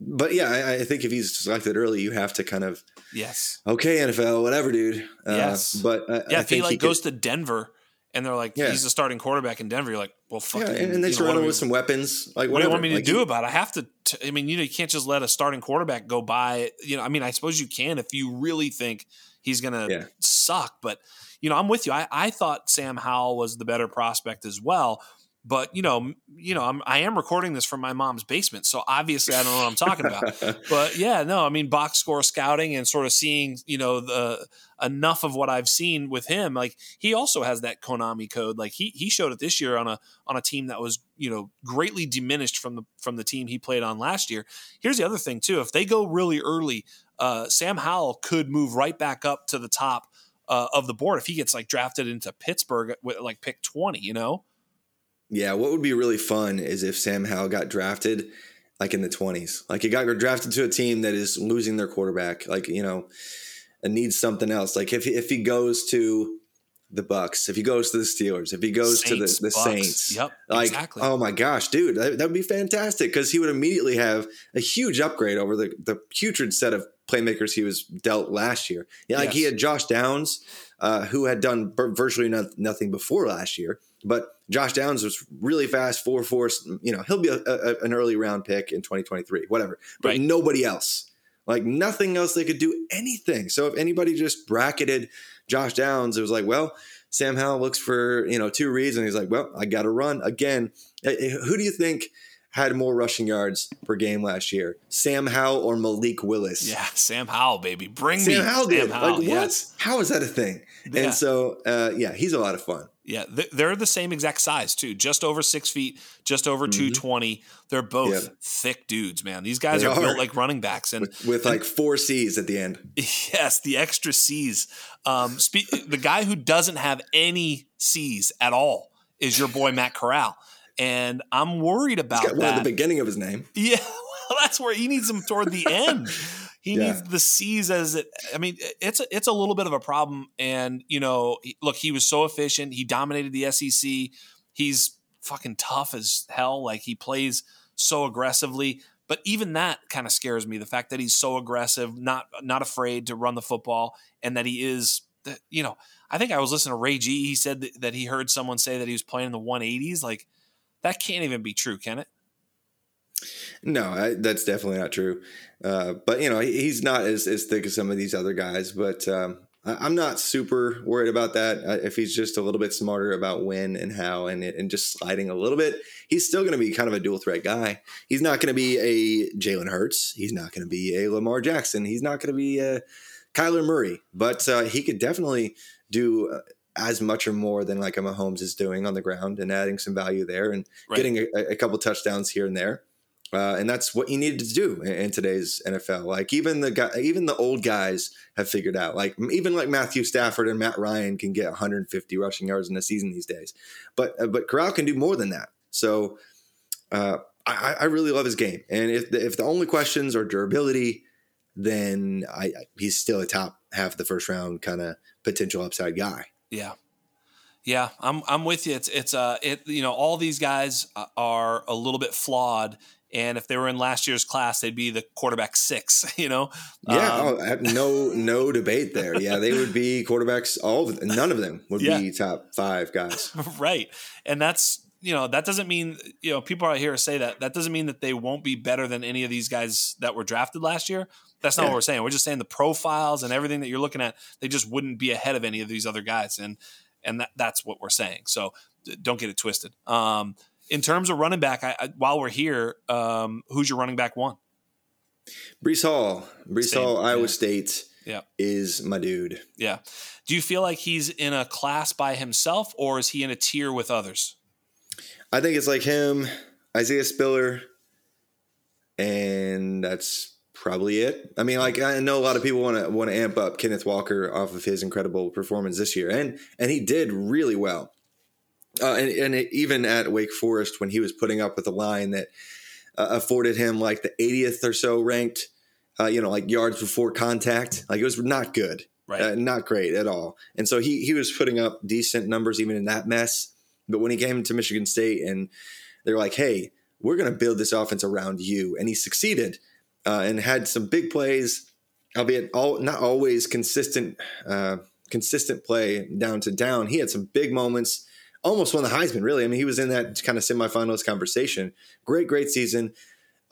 But yeah, I, I think if he's selected early, you have to kind of yes, okay, N F L, whatever, dude. Uh, yes, but I, yeah, I if think he like he goes could, to Denver and they're like, yeah. he's the starting quarterback in Denver. You're like, well, fuck. Yeah, and, and they surround him with some weapons. Like, what do you want me to like, do he, about it? I have to. T- I mean, you know, you can't just let a starting quarterback go by. You know, I mean, I suppose you can if you really think he's gonna yeah. suck. But you know, I'm with you. I, I thought Sam Howell was the better prospect as well. But, you know, you know, I'm, I am recording this from my mom's basement, so obviously I don't know what I'm talking about. But, yeah, no, I mean, box score scouting and sort of seeing, you know, the enough of what I've seen with him. Like, he also has that Konami code. Like, he he showed it this year on a on a team that was, you know, greatly diminished from the from the team he played on last year. Here's the other thing, too. If they go really early, uh, Sam Howell could move right back up to the top uh, of the board if he gets, like, drafted into Pittsburgh with, like, pick twenty, you know? Yeah, what would be really fun is if Sam Howell got drafted like in the twenties. Like he got drafted to a team that is losing their quarterback. Like, you know, and needs something else. Like if he, if he goes to the Bucks, if he goes to the Steelers, if he goes Saints, to the, the Saints, yep, like, exactly. Oh my gosh, dude, that would be fantastic. Cause he would immediately have a huge upgrade over the, the putrid set of playmakers he was dealt last year. Yeah. Like yes. He had Josh Downs, uh, who had done virtually no- nothing before last year, but Josh Downs was really fast, four force, you know, he'll be a, a, an early round pick in twenty twenty-three, whatever, but right. Nobody else, like nothing else. They could do anything. So if anybody just bracketed Josh Downs, it was like, well, Sam Howell looks for, you know, two reads, and he's like, well, I got to run again. Who do you think had more rushing yards per game last year, Sam Howell or Malik Willis? Yeah, Sam Howell, baby. Bring Sam me Howell Sam did. Howell. Like, what? Yes. How is that a thing? And yeah. so, uh, yeah, he's a lot of fun. Yeah, they're the same exact size, too. Just over six feet, just over mm-hmm. two twenty. They're both yep. thick dudes, man. These guys are, are built like running backs. And With, with and, like four C's at the end. Yes, the extra C's. Um, spe- the guy who doesn't have any C's at all is your boy Matt Corral. And I'm worried about that. He's got one that. At the beginning of his name. Yeah, well, that's where he needs them toward the end. He yeah. needs the C's as it. I mean, it's a, it's a little bit of a problem. And, you know, look, he was so efficient. He dominated the S E C. He's fucking tough as hell. Like, he plays so aggressively. But even that kind of scares me, the fact that he's so aggressive, not not afraid to run the football, and that he is, you know, I think I was listening to Ray G. He said that, that he heard someone say that he was playing in the one eighties. Like, that can't even be true, can it? No, I, that's definitely not true. Uh, but, you know, he, he's not as, as thick as some of these other guys. But um, I, I'm not super worried about that. Uh, if he's just a little bit smarter about when and how and and just sliding a little bit, he's still going to be kind of a dual threat guy. He's not going to be a Jalen Hurts. He's not going to be a Lamar Jackson. He's not going to be a Kyler Murray. But uh, he could definitely do uh, – as much or more than like a Mahomes is doing on the ground and adding some value there and right. getting a, a couple touchdowns here and there. Uh, and that's what you needed to do in, in today's N F L. Like even the guy, even the old guys have figured out, like even like Matthew Stafford and Matt Ryan can get one hundred fifty rushing yards in a season these days, but, uh, but Corral can do more than that. So uh, I, I really love his game. And if the, if the only questions are durability, then I, I he's still a top half of the first round kind of potential upside guy. Yeah. Yeah. I'm, I'm with you. It's, it's, uh, it, you know, all these guys are a little bit flawed, and if they were in last year's class, they'd be the quarterback six, you know? Yeah. Um, oh, no, no debate there. Yeah. They would be quarterbacks. All of them, none of them would yeah. be top five guys. Right. And that's, you know, that doesn't mean, you know, people out here say that, that doesn't mean that they won't be better than any of these guys that were drafted last year. That's not yeah. what we're saying. We're just saying the profiles and everything that you're looking at, they just wouldn't be ahead of any of these other guys. And and that, that's what we're saying. So don't get it twisted. Um, in terms of running back, I, I, while we're here, um, who's your running back one? Breece Hall. Breece Same. Hall, Iowa yeah. State yeah. is my dude. Yeah. Do you feel like he's in a class by himself, or is he in a tier with others? I think it's like him, Isaiah Spiller, and that's – probably it. I mean, like I know a lot of people want to want to amp up Kenneth Walker off of his incredible performance this year, and and he did really well. Uh, and and it, even at Wake Forest, when he was putting up with a line that uh, afforded him like the eightieth or so ranked, uh, you know, like yards before contact, like it was not good, right? Uh, not great at all. And so he he was putting up decent numbers even in that mess. But when he came to Michigan State, and they're like, "Hey, we're going to build this offense around you," and he succeeded. Uh, and had some big plays, albeit all not always consistent, uh, consistent play down to down. He had some big moments, almost won the Heisman, really. I mean, he was in that kind of semifinalist conversation. Great, great season.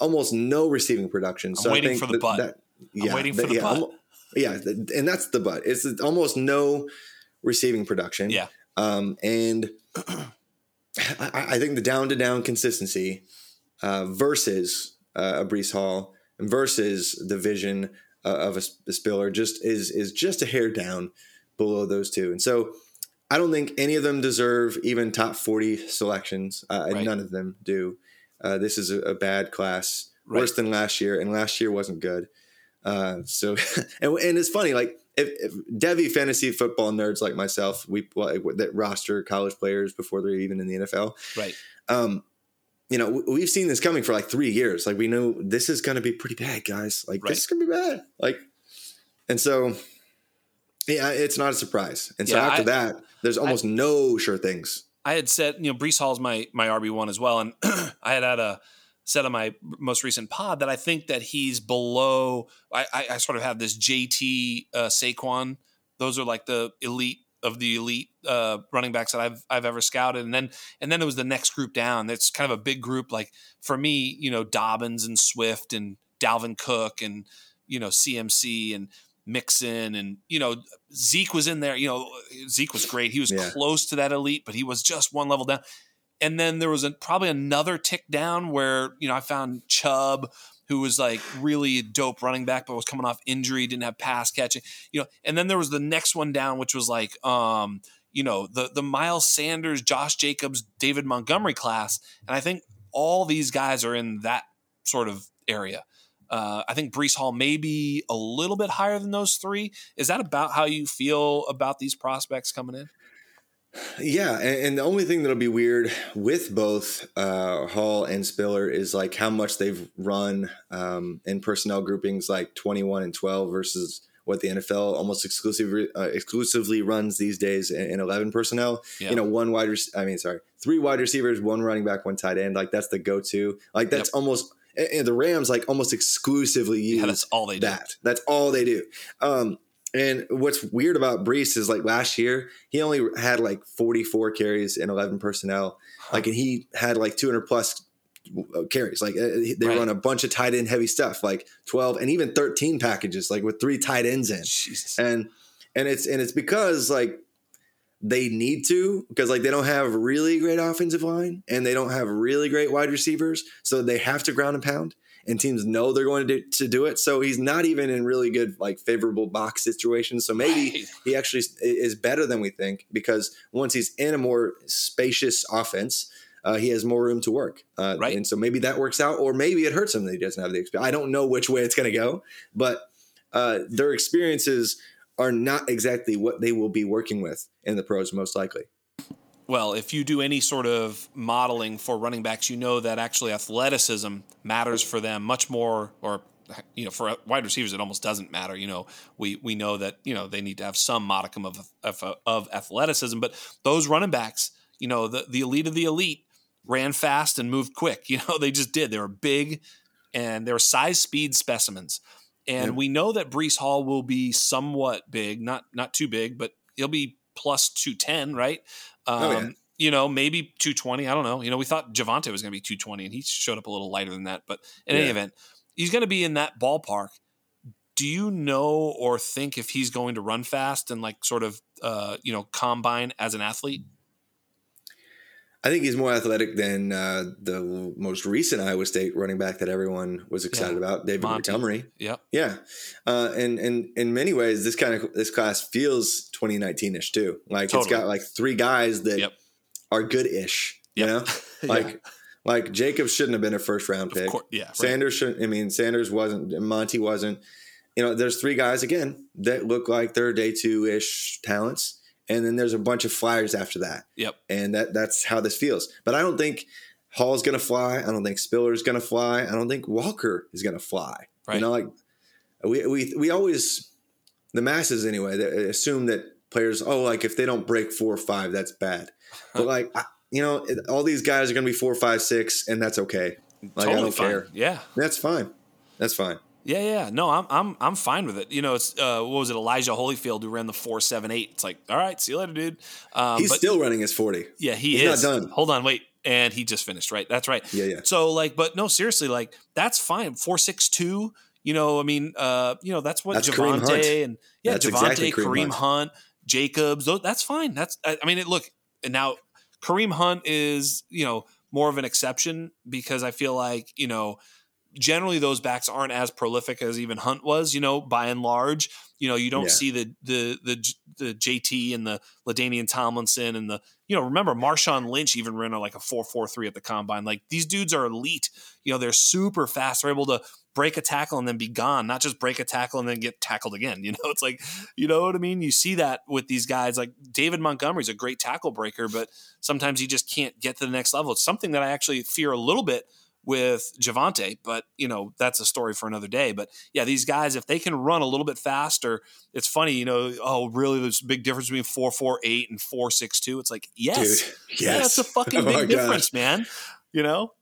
Almost no receiving production. So I'm waiting I think for the that, butt. That, yeah, I'm waiting for that, the yeah, butt. Almost, yeah, and that's the butt. It's almost no receiving production. Yeah. Um, and I, I think the down-to-down consistency uh, versus uh, a Breece Hall versus the vision uh, of a, a Spiller just is is just a hair down below those two. And so I don't think any of them deserve even top forty selections. Uh, right. None of them do. Uh, this is a, a bad class, right. worse than last year. And last year wasn't good. Uh, so, and, and it's funny, like if, if Devi fantasy football nerds like myself, we like, that roster college players before they're even in the N F L. Right. Um, You know, we've seen this coming for like three years. Like we know this is going to be pretty bad, guys. Like right. this is going to be bad. Like, and so Yeah, it's not a surprise. And so yeah, after I, that, there's almost I, no sure things. I had said, you know, Breece Hall's my my R B one as well, and I had had a said on my most recent pod that I think that he's below. I, I, I sort of have this J T uh, Saquon. Those are like the elite of the elite uh, running backs that I've I've ever scouted, and then and then it was the next group down. That's kind of a big group. Like for me, you know, Dobbins and Swift and Dalvin Cook and you know C M C and Mixon and, you know, Zeke was in there, you know, Zeke was great. He was yeah. close to that elite, but he was just one level down. And then there was a, probably another tick down where, you know, I found Chubb, who was like really a dope running back, but was coming off injury, didn't have pass catching, you know, and then there was the next one down, which was like, um, you know, the, the Miles Sanders, Josh Jacobs, David Montgomery class. And I think all these guys are in that sort of area. Uh, I think Breece Hall may be a little bit higher than those three. Is that about how you feel about these prospects coming in? Yeah, and, and the only thing that'll be weird with both uh, Hall and Spiller is like how much they've run um, in personnel groupings like twenty-one and twelve versus what the N F L almost exclusively uh, exclusively runs these days in, in eleven personnel. Yeah. You know, one wide rec- I mean, sorry, three wide receivers, one running back, one tight end. Like that's the go-to. Like that's yep. almost. And the Rams like almost exclusively use yeah, that's all they do. that. That's all they do. Um, and what's weird about Breece is like last year, he only had like forty-four carries and eleven personnel. Huh. Like, and he had like two hundred plus carries. Like they right. run a bunch of tight end heavy stuff, like twelve and even thirteen packages, like with three tight ends in. Jesus. And, and it's, and it's because like, they need to because like they don't have really great offensive line and they don't have really great wide receivers. So they have to ground and pound and teams know they're going to do, to do it. So he's not even in really good, like favorable box situations. So maybe right. he actually is better than we think because once he's in a more spacious offense, uh, he has more room to work. Uh, right. And so maybe that works out or maybe it hurts him that he doesn't have the experience. I don't know which way it's going to go, but uh, their experiences are not exactly what they will be working with in the pros, most likely. Well, if you do any sort of modeling for running backs, you know that actually athleticism matters for them much more, or, you know, for wide receivers, it almost doesn't matter. You know, we, we know that, you know, they need to have some modicum of, of, of athleticism, but those running backs, you know, the, the elite of the elite ran fast and moved quick. You know, they just did. They were big and they were size speed specimens. And yep. we know that Breece Hall will be somewhat big, not not too big, but he'll be plus two ten, right? Um, oh, yeah. You know, maybe two twenty. I don't know. You know, we thought Javonte was going to be two twenty, and he showed up a little lighter than that. But in yeah. any event, he's going to be in that ballpark. Do you know or think if he's going to run fast and, like, sort of, uh, you know, combine as an athlete? I think he's more athletic than uh, the most recent Iowa State running back that everyone was excited yeah. about, David Monty. Montgomery. Yeah, yeah, uh, and and in many ways, this kind of this class feels twenty nineteen-ish too. Like totally. It's got like three guys that yep. are good-ish. Yep. You know, like yeah. like Jacobs shouldn't have been a first-round pick. Of course, yeah, right. Sanders shouldn't. I mean, Sanders wasn't. Monty wasn't. You know, there's three guys again that look like they're day two-ish talents. And then there's a bunch of flyers after that. Yep. And that that's how this feels. But I don't think Hall's going to fly. I don't think Spiller's going to fly. I don't think Walker is going to fly. Right. You know, like we, we, we always, the masses anyway, they assume that players, oh, like if they don't break four or five, that's bad. But like, I, you know, all these guys are going to be four, five, six, and that's okay. Like totally I don't fine. care. Yeah. That's fine. That's fine. Yeah, yeah, no, I'm, I'm, I'm fine with it. You know, it's uh, what was it, Elijah Holyfield who ran the four seven eight? It's like, all right, see you later, dude. Um, He's but, still running his forty. Yeah, he He's is. Not done. Hold on, wait, and he just finished, right? That's right. Yeah, yeah. So like, but no, seriously, like that's fine. Four six two. You know, I mean, uh, you know, that's what that's Javonte and yeah, that's Javonte, exactly Kareem, Kareem Hunt. Hunt, Jacobs. Those, that's fine. That's I, I mean, it, look, and now Kareem Hunt is you know more of an exception because I feel like you know. Generally those backs aren't as prolific as even Hunt was, you know, by and large, you know, you don't yeah. see the, the, the, the J T and the LaDainian Tomlinson and the, you know, remember Marshawn Lynch even ran like a four, four, three at the combine. Like these dudes are elite, you know, they're super fast. They're able to break a tackle and then be gone, not just break a tackle and then get tackled again. You know, it's like, you know what I mean? You see that with these guys, like David Montgomery's a great tackle breaker, but sometimes he just can't get to the next level. It's something that I actually fear a little bit with Javonte, but you know, that's a story for another day. But yeah, these guys, if they can run a little bit faster, it's funny, you know, oh, really, there's a big difference between four four eight and four six two. It's like, yes, Dude, yes. Yeah, that's a fucking oh big difference, gosh. man. You know?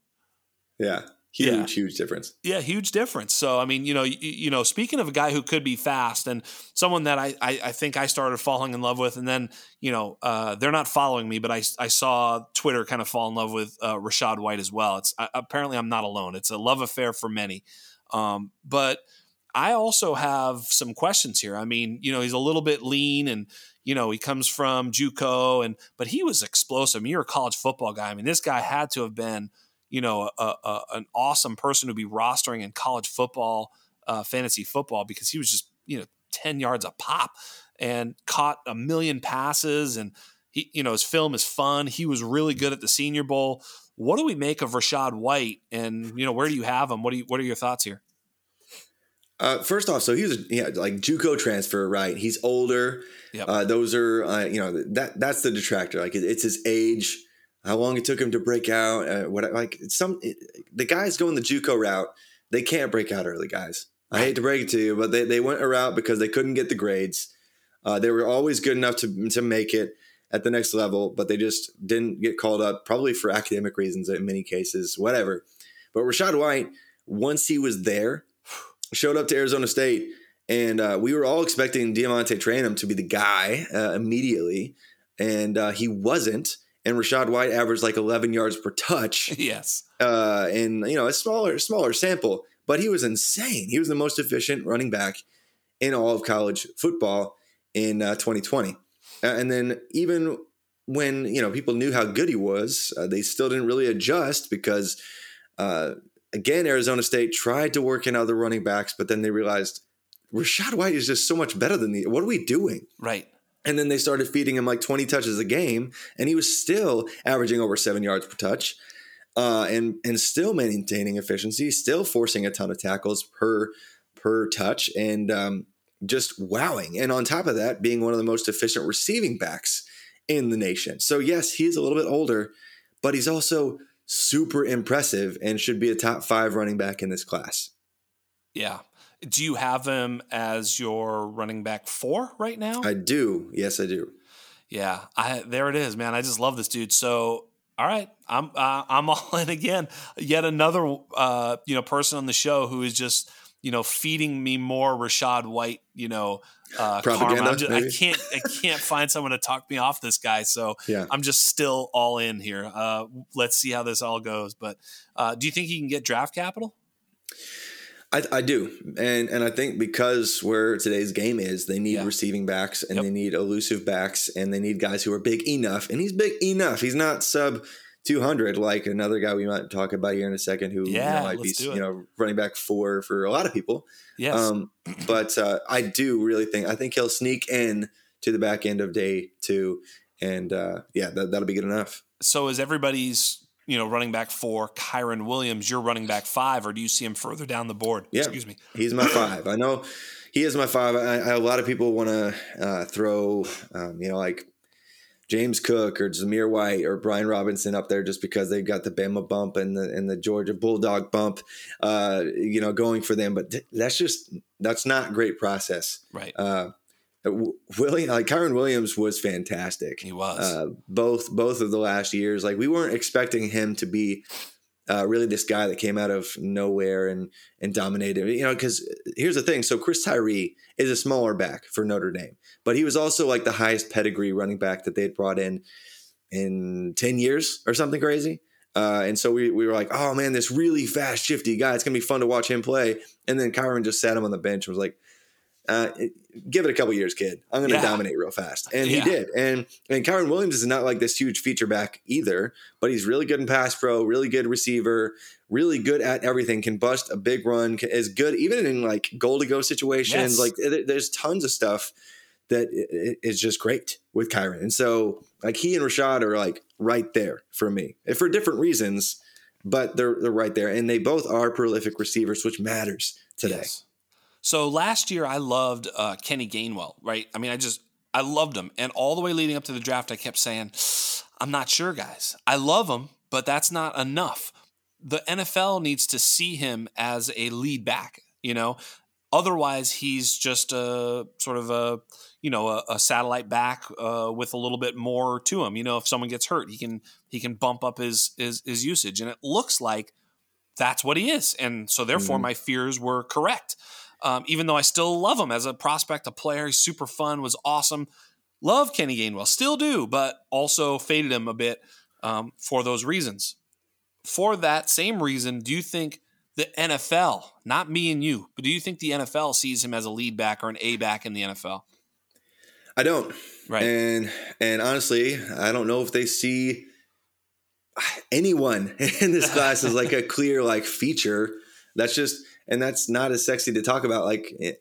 Yeah. Huge, yeah. huge difference. Yeah, huge difference. So, I mean, you know, you, you know, speaking of a guy who could be fast and someone that I, I, I think I started falling in love with, and then, you know, uh, they're not following me, but I, I saw Twitter kind of fall in love with uh, Rachaad White as well. It's uh, apparently I'm not alone. It's a love affair for many. Um, but I also have some questions here. I mean, you know, he's a little bit lean and, you know, he comes from JUCO, and but he was explosive. I mean, you're a college football guy. I mean, this guy had to have been, you know, a, a, an awesome person to be rostering in college football, uh, fantasy football, because he was just, you know, ten yards a pop and caught a million passes. And he, you know, his film is fun. He was really good at the Senior Bowl. What do we make of Rachaad White, and, you know, where do you have him? What do you, what are your thoughts here? Uh, first off, so he was yeah, like JUCO transfer, right? He's older. Yep. Uh, those are, uh, you know, that that's the detractor. Like it, it's his age, how long it took him to break out. Uh, what like some it, the guys going the JUCO route, they can't break out early, guys. I hate to break it to you, but they, they went a route because they couldn't get the grades. Uh, they were always good enough to to make it at the next level, but they just didn't get called up, probably for academic reasons in many cases, whatever. But Rachaad White, once he was there, showed up to Arizona State, and uh, we were all expecting Diamante Tranum to be the guy uh, immediately, and uh, he wasn't. And Rachaad White averaged like eleven yards per touch. Yes. Uh, and, you know, a smaller, smaller sample, but he was insane. He was the most efficient running back in all of college football in uh, twenty twenty. Uh, and then even when, you know, people knew how good he was, uh, they still didn't really adjust because, uh, again, Arizona State tried to work in other running backs, but then they realized Rachaad White is just so much better than the, what are we doing? Right. And then they started feeding him like twenty touches a game, and he was still averaging over seven yards per touch, uh, and and still maintaining efficiency, still forcing a ton of tackles per per touch, and um, just wowing. And on top of that, being one of the most efficient receiving backs in the nation. So yes, he's a little bit older, but he's also super impressive and should be a top five running back in this class. Yeah. Do you have him as your running back four right now? I do. Yes, I do. Yeah. I, there it is, man. I just love this dude. So, all right, I'm uh, I'm all in again. Yet another uh, you know, person on the show who is just, you know, feeding me more Rachaad White, you know, uh, karma. Just, I can't I can't find someone to talk me off this guy. So yeah. I'm just still all in here. Uh, let's see how this all goes. But uh, do you think he can get draft capital? I, I do. And and I think because where today's game is, they need yeah. receiving backs, and yep. they need elusive backs, and they need guys who are big enough. And he's big enough. He's not sub two hundred like another guy we might talk about here in a second who yeah, you know, might be you know running back four for a lot of people. Yes. Um, but uh, I do really think – I think he'll sneak in to the back end of day two. And, uh, yeah, that, that'll be good enough. So is everybody's – you know, running back four, Kyron Williams, you're running back five, or do you see him further down the board? Yeah. Excuse me. He's my five. I know he is my five. I, I, a lot of people want to uh, throw, um, you know, like James Cook or Zamir White or Brian Robinson up there just because they've got the Bama bump and the, and the Georgia Bulldog bump, uh, you know, going for them. But that's just, that's not great process. Right. Uh, Willie, like Kyron Williams was fantastic. He was uh, both both of the last years. Like we weren't expecting him to be uh, really this guy that came out of nowhere and and dominated. You know, because here's the thing. So Chris Tyree is a smaller back for Notre Dame, but he was also like the highest pedigree running back that they had brought in in ten years or something crazy. Uh, and so we we were like, oh man, this really fast, shifty guy. It's gonna be fun to watch him play. And then Kyron just sat him on the bench and was like, Uh, give it a couple years, kid. I'm going to yeah. dominate real fast. And yeah. he did. And and Kyron Williams is not like this huge feature back either, but he's really good in pass pro, really good receiver, really good at everything, can bust a big run, can, is good even in like goal-to-go situations. Yes. Like th- there's tons of stuff that i- is just great with Kyron. And so like he and Rachaad are like right there for me and for different reasons, but they're, they're right there. And they both are prolific receivers, which matters today. Yes. So last year I loved uh, Kenny Gainwell, right? I mean, I just, I loved him. And all the way leading up to the draft, I kept saying, I'm not sure, guys. I love him, but that's not enough. the N F L needs to see him as a lead back, you know, otherwise he's just a sort of a, you know, a, a satellite back uh, with a little bit more to him. You know, if someone gets hurt, he can, he can bump up his, his, his usage. And it looks like that's what he is. And so therefore mm-hmm. my fears were correct. Um, even though I still love him as a prospect, a player, he's super fun, was awesome. Love Kenny Gainwell, still do, but also faded him a bit um, for those reasons. For that same reason, do you think the N F L, not me and you, but do you think the N F L sees him as a lead back or an A back in the N F L? I don't. Right. And and honestly, I don't know if they see anyone in this class as like a clear like feature. That's just, and that's not as sexy to talk about like in,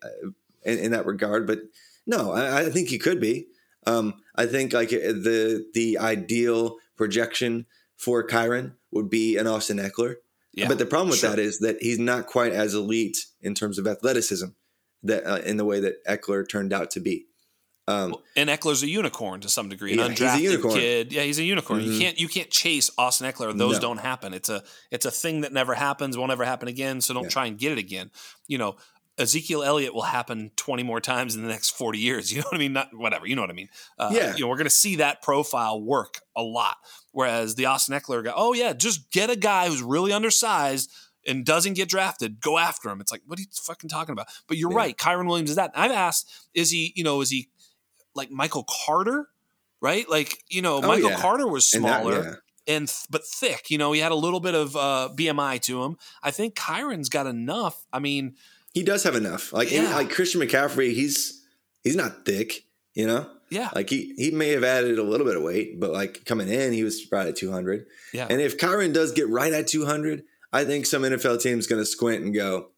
in that regard. But no, I, I think he could be. Um, I think like the the ideal projection for Kyron would be an Austin Eckler. Yeah, but the problem with sure. that is that he's not quite as elite in terms of athleticism that uh, in the way that Eckler turned out to be. Um, well, and Eckler's a unicorn to some degree. Yeah, an undrafted he's a unicorn. kid. Yeah, he's a unicorn. Mm-hmm. You can't you can't chase Austin Eckler. Those no. don't happen. It's a it's a thing that never happens, won't ever happen again, so don't yeah. try and get it again. You know, Ezekiel Elliott will happen twenty more times in the next forty years. You know what I mean? Not whatever. You know what I mean? Uh, yeah. You know, we're going to see that profile work a lot. Whereas the Austin Eckler guy, oh yeah, just get a guy who's really undersized and doesn't get drafted. Go after him. It's like, what are you fucking talking about? But you're yeah. right. Kyron Williams is that. I've asked, is he, you know, is he like Michael Carter, right? Like, you know, oh, Michael yeah. Carter was smaller. And that, yeah. And th- but thick, you know, he had a little bit of uh, B M I to him. I think Kyron's got enough. I mean, he does have enough. Like yeah. in, like Christian McCaffrey, he's he's not thick, you know? Yeah. Like he, he may have added a little bit of weight, but like coming in, he was right at two hundred. Yeah. And if Kyron does get right at two hundred, I think some N F L team's going to squint and go,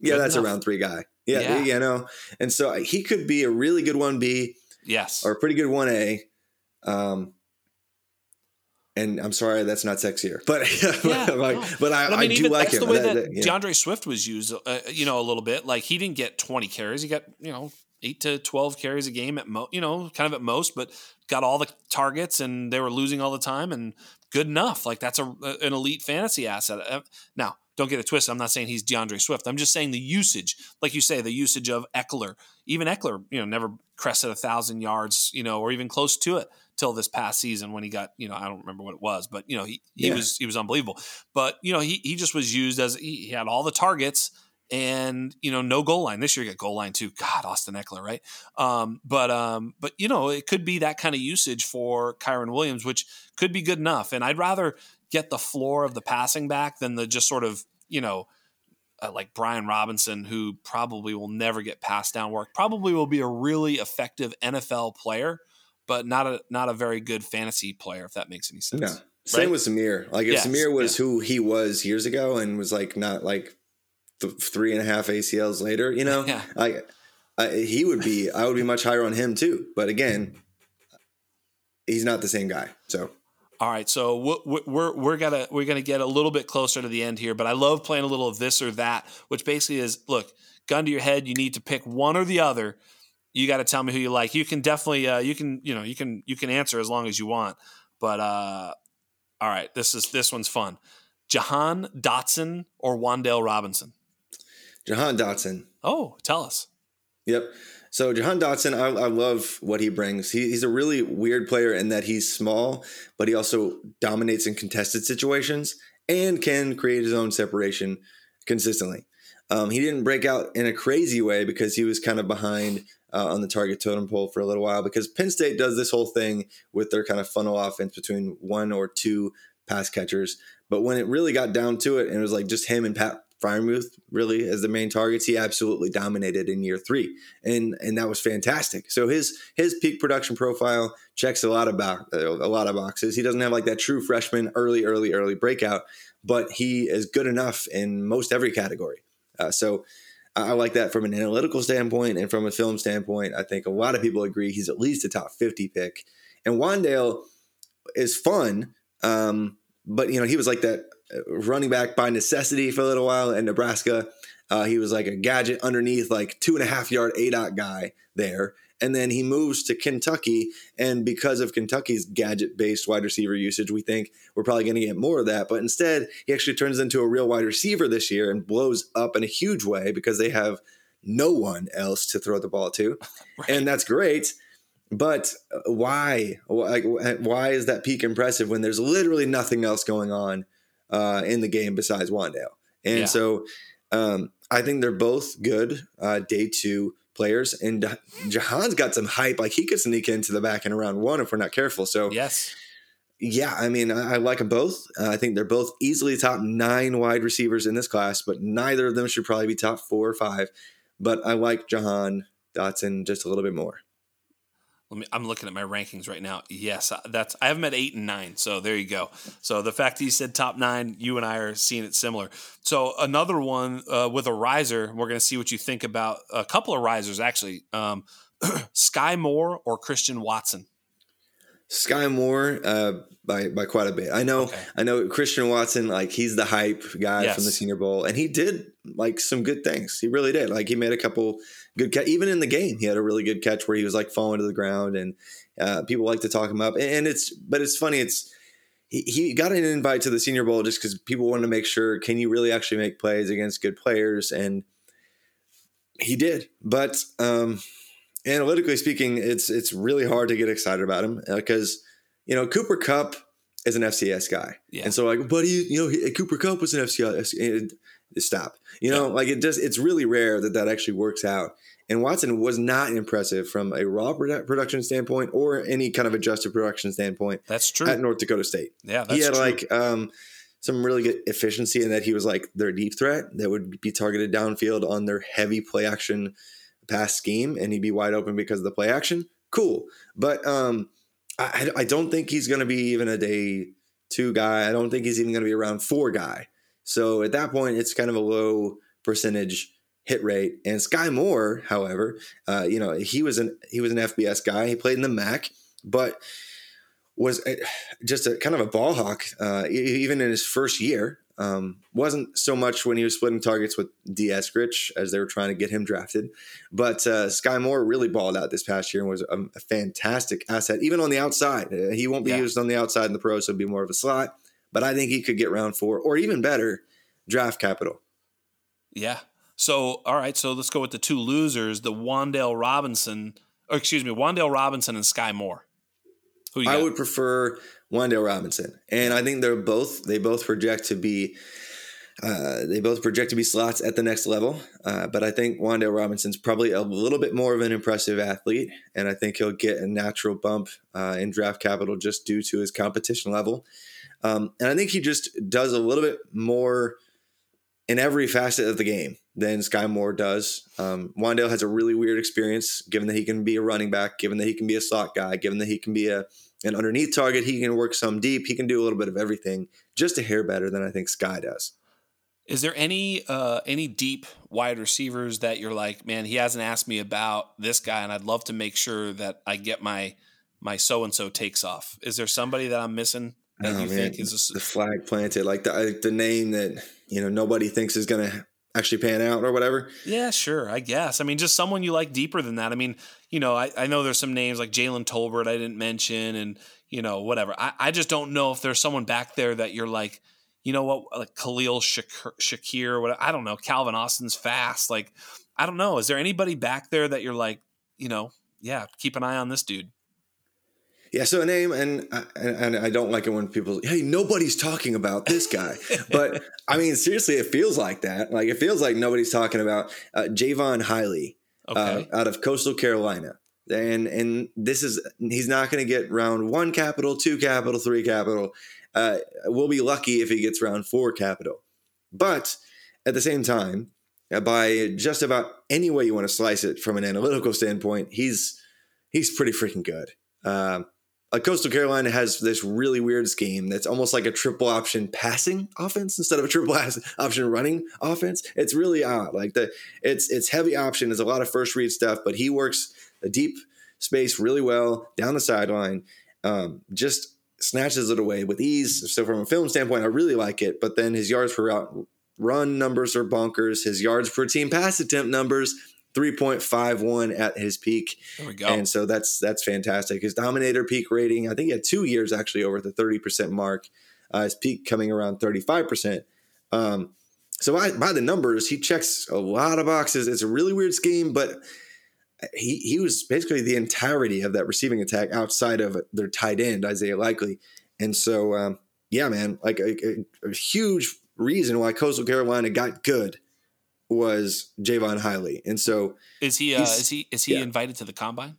yeah, good that's enough. A round three guy. Yeah, yeah. You know? And so he could be a really good one B. Yes. Or a pretty good one A. Um And I'm sorry, that's not sexier, but yeah, but, like, no. but I, but I, mean, I do like him. That's the way that, that yeah. DeAndre Swift was used, uh, you know, a little bit. Like he didn't get twenty carries; he got you know eight to twelve carries a game at mo, you know, kind of at most, but got all the targets, and they were losing all the time, and good enough. Like that's a an elite fantasy asset. Now, don't get it twisted. I'm not saying he's DeAndre Swift. I'm just saying the usage, like you say, the usage of Eckler. Even Eckler, you know, never crested a thousand yards, you know, or even close to it. Till this past season when he got, you know, I don't remember what it was, but, you know, he, he yeah. was he was unbelievable. But, you know, he he just was used as he, he had all the targets and, you know, no goal line. This year he got goal line too. God, Austin Eckler, right? Um, but, um, but you know, it could be that kind of usage for Kyron Williams, which could be good enough. And I'd rather get the floor of the passing back than the just sort of, you know, Uh, like Brian Robinson, who probably will never get pass down work, probably will be a really effective N F L player, but not a not a very good fantasy player, if that makes any sense. No. Same right? with Samir. Like if yes. Samir was yeah. who he was years ago and was like not like th- three and a half A C Ls later, you know, yeah. I, I he would be. I would be much higher on him too. But again, he's not the same guy. So. All right, so we're we're we're gonna we're gonna get a little bit closer to the end here, but I love playing a little of this or that, which basically is look, gun to your head, you need to pick one or the other. You got to tell me who you like. You can definitely uh, you can you know you can you can answer as long as you want, but uh, all right, this is this one's fun. Jahan Dotson or Wandale Robinson? Jahan Dotson. Oh, tell us. Yep. So Jahan Dotson, I, I love what he brings. He, he's a really weird player in that he's small, but he also dominates in contested situations and can create his own separation consistently. Um, he didn't break out in a crazy way because he was kind of behind uh, on the target totem pole for a little while because Penn State does this whole thing with their kind of funnel offense between one or two pass catchers. But when it really got down to it and it was like just him and Pat Freiermuth really as the main targets, he absolutely dominated in year three. And and that was fantastic. So his his peak production profile checks a lot of bo- a lot of boxes. He doesn't have like that true freshman early, early, early breakout, but he is good enough in most every category. Uh, so I like that from an analytical standpoint and from a film standpoint. I think a lot of people agree he's at least a top fifty pick. And Wandale is fun, um, but you know, he was like that running back by necessity for a little while in Nebraska. Uh, he was like a gadget underneath, like two and a half yard A dot guy there. And then he moves to Kentucky. And because of Kentucky's gadget-based wide receiver usage, we think we're probably going to get more of that. But instead, he actually turns into a real wide receiver this year and blows up in a huge way because they have no one else to throw the ball to. Right. And that's great. But why? Like, why is that peak impressive when there's literally nothing else going on uh, in the game besides Wandale? And yeah. so um, I think they're both good uh, day two players. And Jahan's got some hype. Like, he could sneak into the back end of round one if we're not careful. So, yes. Yeah, I mean, I, I like them both. Uh, I think they're both easily top nine wide receivers in this class, but neither of them should probably be top four or five. But I like Jahan Dotson just a little bit more. Let me, I'm looking at my rankings right now. Yes, that's I have them at eight and nine. So there you go. So the fact that you said top nine, you and I are seeing it similar. So another one uh, with a riser. We're going to see what you think about a couple of risers, actually. Um, Sky Moore or Christian Watson? Sky Moore uh, by by quite a bit. I know. Okay. I know Christian Watson. Like, he's the hype guy yes. from the Senior Bowl, and he did like some good things. He really did. Like, he made a couple good catch. Even in the game, he had a really good catch where he was like falling to the ground, and uh, people like to talk him up. And, and it's but it's funny. It's he, he got an invite to the Senior Bowl just because people wanted to make sure, can you really actually make plays against good players? And he did, but. Um, Analytically speaking, it's it's really hard to get excited about him because, you know, Cooper Kupp is an F C S guy. Yeah. And so, like, but he, you know, Cooper Kupp was an F C S. Stop. You know, yeah. like, it just it's really rare that that actually works out. And Watson was not impressive from a raw produ- production standpoint or any kind of adjusted production standpoint. That's true. At North Dakota State. Yeah, that's true. He had, true. like, um, some really good efficiency in that he was, like, their deep threat that would be targeted downfield on their heavy play action pass scheme, and he'd be wide open because of the play action. Cool. But um, I, I don't think he's going to be even a day two guy. I don't think he's even going to be a round four guy. So at that point, it's kind of a low percentage hit rate. And Sky Moore, however, uh, you know, he was an he was an F B S guy. He played in the M A C, but was a, just a kind of a ball hawk uh, even in his first year. Um, wasn't so much when he was splitting targets with D. Eskridge as they were trying to get him drafted. But uh, Sky Moore really balled out this past year and was a, a fantastic asset, even on the outside. Uh, he won't be yeah. used on the outside in the pros, so it'd be more of a slot. But I think he could get round four or even better draft capital. Yeah. So, all right. So let's go with the two losers, the Wandale Robinson, or excuse me, Wandale Robinson and Sky Moore. Who you I got? would prefer Wandale Robinson, and I think they're both they both project to be uh, they both project to be slots at the next level. Uh, but I think Wandale Robinson's probably a little bit more of an impressive athlete, and I think he'll get a natural bump uh, in draft capital just due to his competition level. Um, and I think he just does a little bit more in every facet of the game than Sky Moore does. Um, Wandale has a really weird experience, given that he can be a running back, given that he can be a slot guy, given that he can be a And underneath target, he can work some deep. He can do a little bit of everything, just a hair better than I think Sky does. Is there any uh, any deep wide receivers that you're like, man, he hasn't asked me about this guy, and I'd love to make sure that I get my my so-and-so takes off? Is there somebody that I'm missing that oh, you man. think is just- the flag planted, like the the name that you know nobody thinks is going to actually pan out or whatever? Yeah, sure, I guess. I mean, just someone you like deeper than that. I mean, you know, I, I know there's some names like Jalen Tolbert I didn't mention and, you know, whatever. I, I just don't know if there's someone back there that you're like, you know what, like Khalil Shakir, Shakir what I don't know, Calvin Austin's fast. Like, I don't know. Is there anybody back there that you're like, you know, yeah, keep an eye on this dude? Yeah, so a name, and I, and I don't like it when people, hey, nobody's talking about this guy. But, I mean, seriously, it feels like that. Like, it feels like nobody's talking about uh, Javon Hiley okay. uh, out of Coastal Carolina. And and this is, he's not going to get round one capital, two capital, three capital. Uh, we'll be lucky if he gets round four capital. But at the same time, by just about any way you want to slice it from an analytical standpoint, he's he's pretty freaking good. Um, Like Coastal Carolina has this really weird scheme that's almost like a triple option passing offense instead of a triple option running offense. It's really odd. Like the it's it's heavy option. There's a lot of first read stuff, but he works the deep space really well down the sideline. Um, just snatches it away with ease. So from a film standpoint, I really like it. But then his yards per run numbers are bonkers. His yards per team pass attempt numbers. three point five one at his peak. There we go. And so that's that's fantastic. His Dominator peak rating, I think he had two years actually over the thirty percent mark. Uh, his peak coming around thirty-five percent. Um, so by, by the numbers, he checks a lot of boxes. It's a really weird scheme, but he he was basically the entirety of that receiving attack outside of their tight end, Isaiah Likely. And so, um, yeah, man, like a, a, a huge reason why Coastal Carolina got good was Javon Hiley. And so is he, uh, is he, is he yeah. invited to the combine?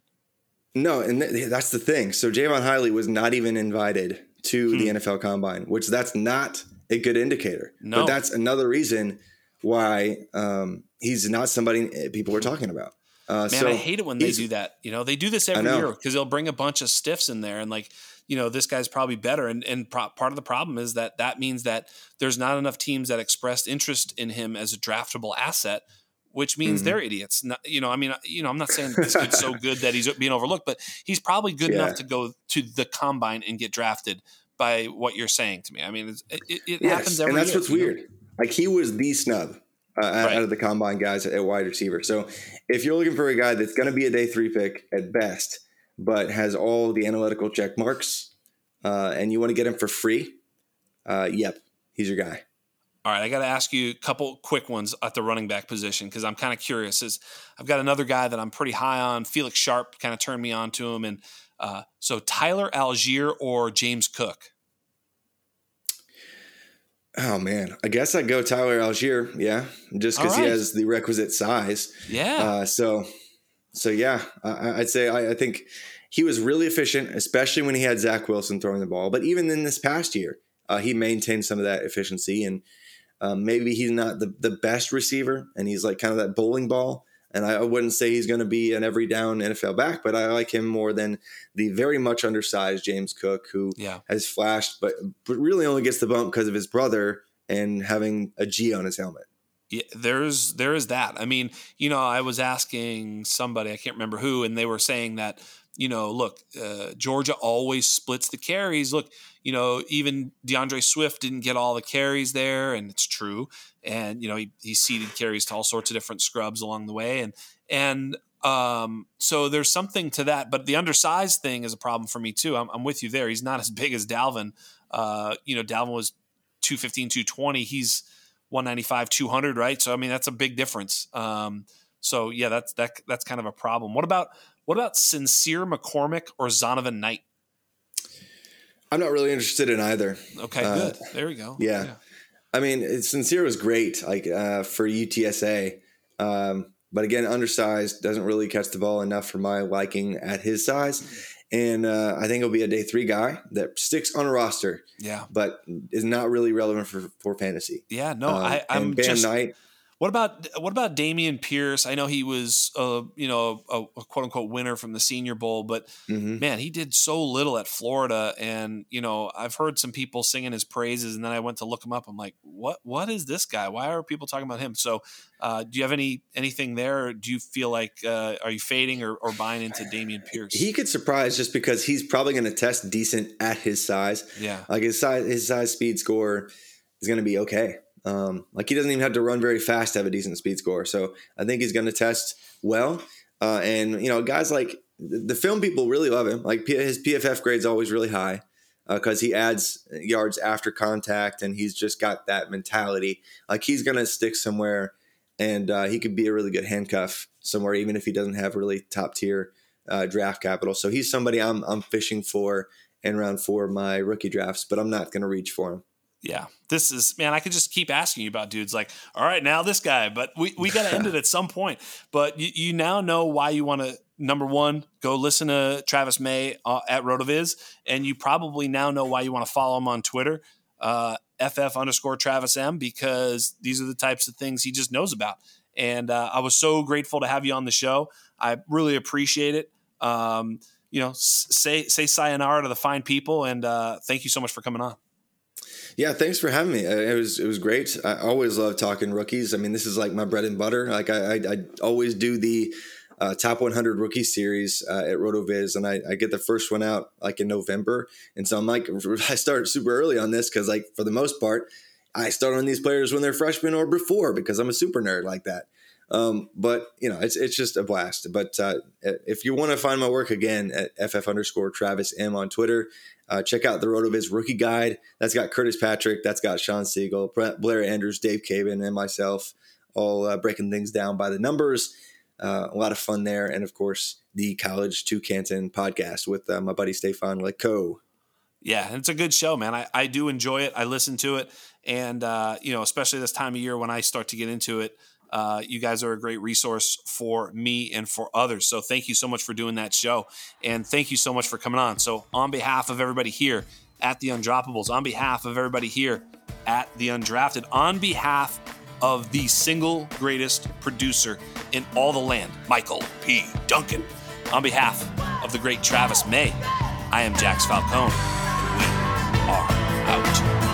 No. And th- that's the thing. So Javon Hiley was not even invited to hmm. the N F L combine, which that's not a good indicator, no. But that's another reason why um, he's not somebody people are talking about. Uh, Man, so I hate it when they do that. You know, they do this every year because they'll bring a bunch of stiffs in there and like, you know, this guy's probably better. And and pro- part of the problem is that that means that there's not enough teams that expressed interest in him as a draftable asset, which means mm-hmm. they're idiots. Not, you know, I mean, you know, I'm not saying that this kid's so good that he's being overlooked, but he's probably good yeah. enough to go to the combine and get drafted by what you're saying to me. I mean, it's, it, it yes. happens every year. And that's year, what's weird. Know? Like he was the snub. Uh, right. out of the combine guys at wide receiver. So if you're looking for a guy that's going to be a day three pick at best, but has all the analytical check marks uh, and you want to get him for free, uh, yep, he's your guy. All right, I got to ask you a couple quick ones at the running back position because I'm kind of curious. Is I've got another guy that I'm pretty high on. Felix Sharp kind of turned me on to him. And uh, so Tyler Algier or James Cook? Oh, man. I guess I'd go Tyler Algier, yeah, just because right. he has the requisite size. Yeah. Uh, so, so yeah, I, I'd say I, I think he was really efficient, especially when he had Zach Wilson throwing the ball. But even in this past year, uh, he maintained some of that efficiency. And uh, maybe he's not the, the best receiver, and he's like kind of that bowling ball. And I, I wouldn't say he's going to be an every down N F L back, but I like him more than the very much undersized James Cook, who yeah. has flashed, but, but really only gets the bump because of his brother and having a G on his helmet. Yeah, there's there is that. I mean, you know, I was asking somebody, I can't remember who, and they were saying that, you know, look, uh, Georgia always splits the carries. Look, you know, even DeAndre Swift didn't get all the carries there, and it's true. And, you know, he, he ceded carries to all sorts of different scrubs along the way. And, and um, so there's something to that, but the undersized thing is a problem for me too. I'm, I'm with you there. He's not as big as Dalvin. Uh, you know, Dalvin was two fifteen, two twenty. He's one ninety-five, two hundred, right? So, I mean, that's a big difference. Um, so yeah, that's, that, that's kind of a problem. What about, what about Sincere McCormick or Zonovan Knight? I'm not really interested in either. Okay, uh, good. There we go. Yeah. yeah. I mean, it's, Sincere was great, like uh, for U T S A, um, but again, undersized, doesn't really catch the ball enough for my liking at his size, and uh, I think he'll be a day three guy that sticks on a roster, yeah, but is not really relevant for, for fantasy. Yeah, no, um, I, I'm Bam just. Knight, what about what about Dameon Pierce? I know he was, uh, you know, a, a quote unquote winner from the Senior Bowl, but mm-hmm. man, he did so little at Florida. And you know, I've heard some people singing his praises, and then I went to look him up. I'm like, what? What is this guy? Why are people talking about him? So, uh, do you have any anything there? Or do you feel like uh, are you fading or, or buying into Dameon Pierce? He could surprise just because he's probably going to test decent at his size. Yeah, like his size, his size, speed score is going to be okay. Um, like he doesn't even have to run very fast to have a decent speed score. So I think he's going to test well. Uh, and, you know, guys like the film people really love him. Like P- his P F F grade's always really high because uh, he adds yards after contact and he's just got that mentality. Like he's going to stick somewhere and uh, he could be a really good handcuff somewhere, even if he doesn't have really top tier uh, draft capital. So he's somebody I'm, I'm fishing for in round four of my rookie drafts, but I'm not going to reach for him. Yeah, this is, man, I could just keep asking you about dudes like, all right, now this guy, but we, we got to end it at some point. But you, you now know why you want to, number one, go listen to Travis May uh, at Rotoviz. And you probably now know why you want to follow him on Twitter, uh, F F underscore Travis M, because these are the types of things he just knows about. And uh, I was so grateful to have you on the show. I really appreciate it. Um, you know, say, say sayonara to the fine people. And uh, thank you so much for coming on. Yeah, thanks for having me. It was it was great. I always love talking rookies. I mean, this is like my bread and butter. Like I I, I always do the uh, top one hundred rookie series uh, at Rotoviz, and I, I get the first one out like in November. And so I'm like, I start super early on this because like for the most part, I start on these players when they're freshmen or before because I'm a super nerd like that. Um, but, you know, it's it's just a blast. But uh, if you want to find my work again at F F underscore Travis M on Twitter, uh, check out the Rotoviz Rookie Guide. That's got Curtis Patrick. That's got Sean Siegel, Blair Andrews, Dave Caban, and myself all uh, breaking things down by the numbers. Uh, a lot of fun there. And, of course, the College to Canton podcast with uh, my buddy Stefan Leco. Yeah, it's a good show, man. I, I do enjoy it. I listen to it. And, uh, you know, especially this time of year when I start to get into it, uh, you guys are a great resource for me and for others. So thank you so much for doing that show. And thank you so much for coming on. So on behalf of everybody here at The Undroppables, on behalf of everybody here at The Undrafted, on behalf of the single greatest producer in all the land, Michael P. Duncan, on behalf of the great Travis May, I am Jax Falcone. Out.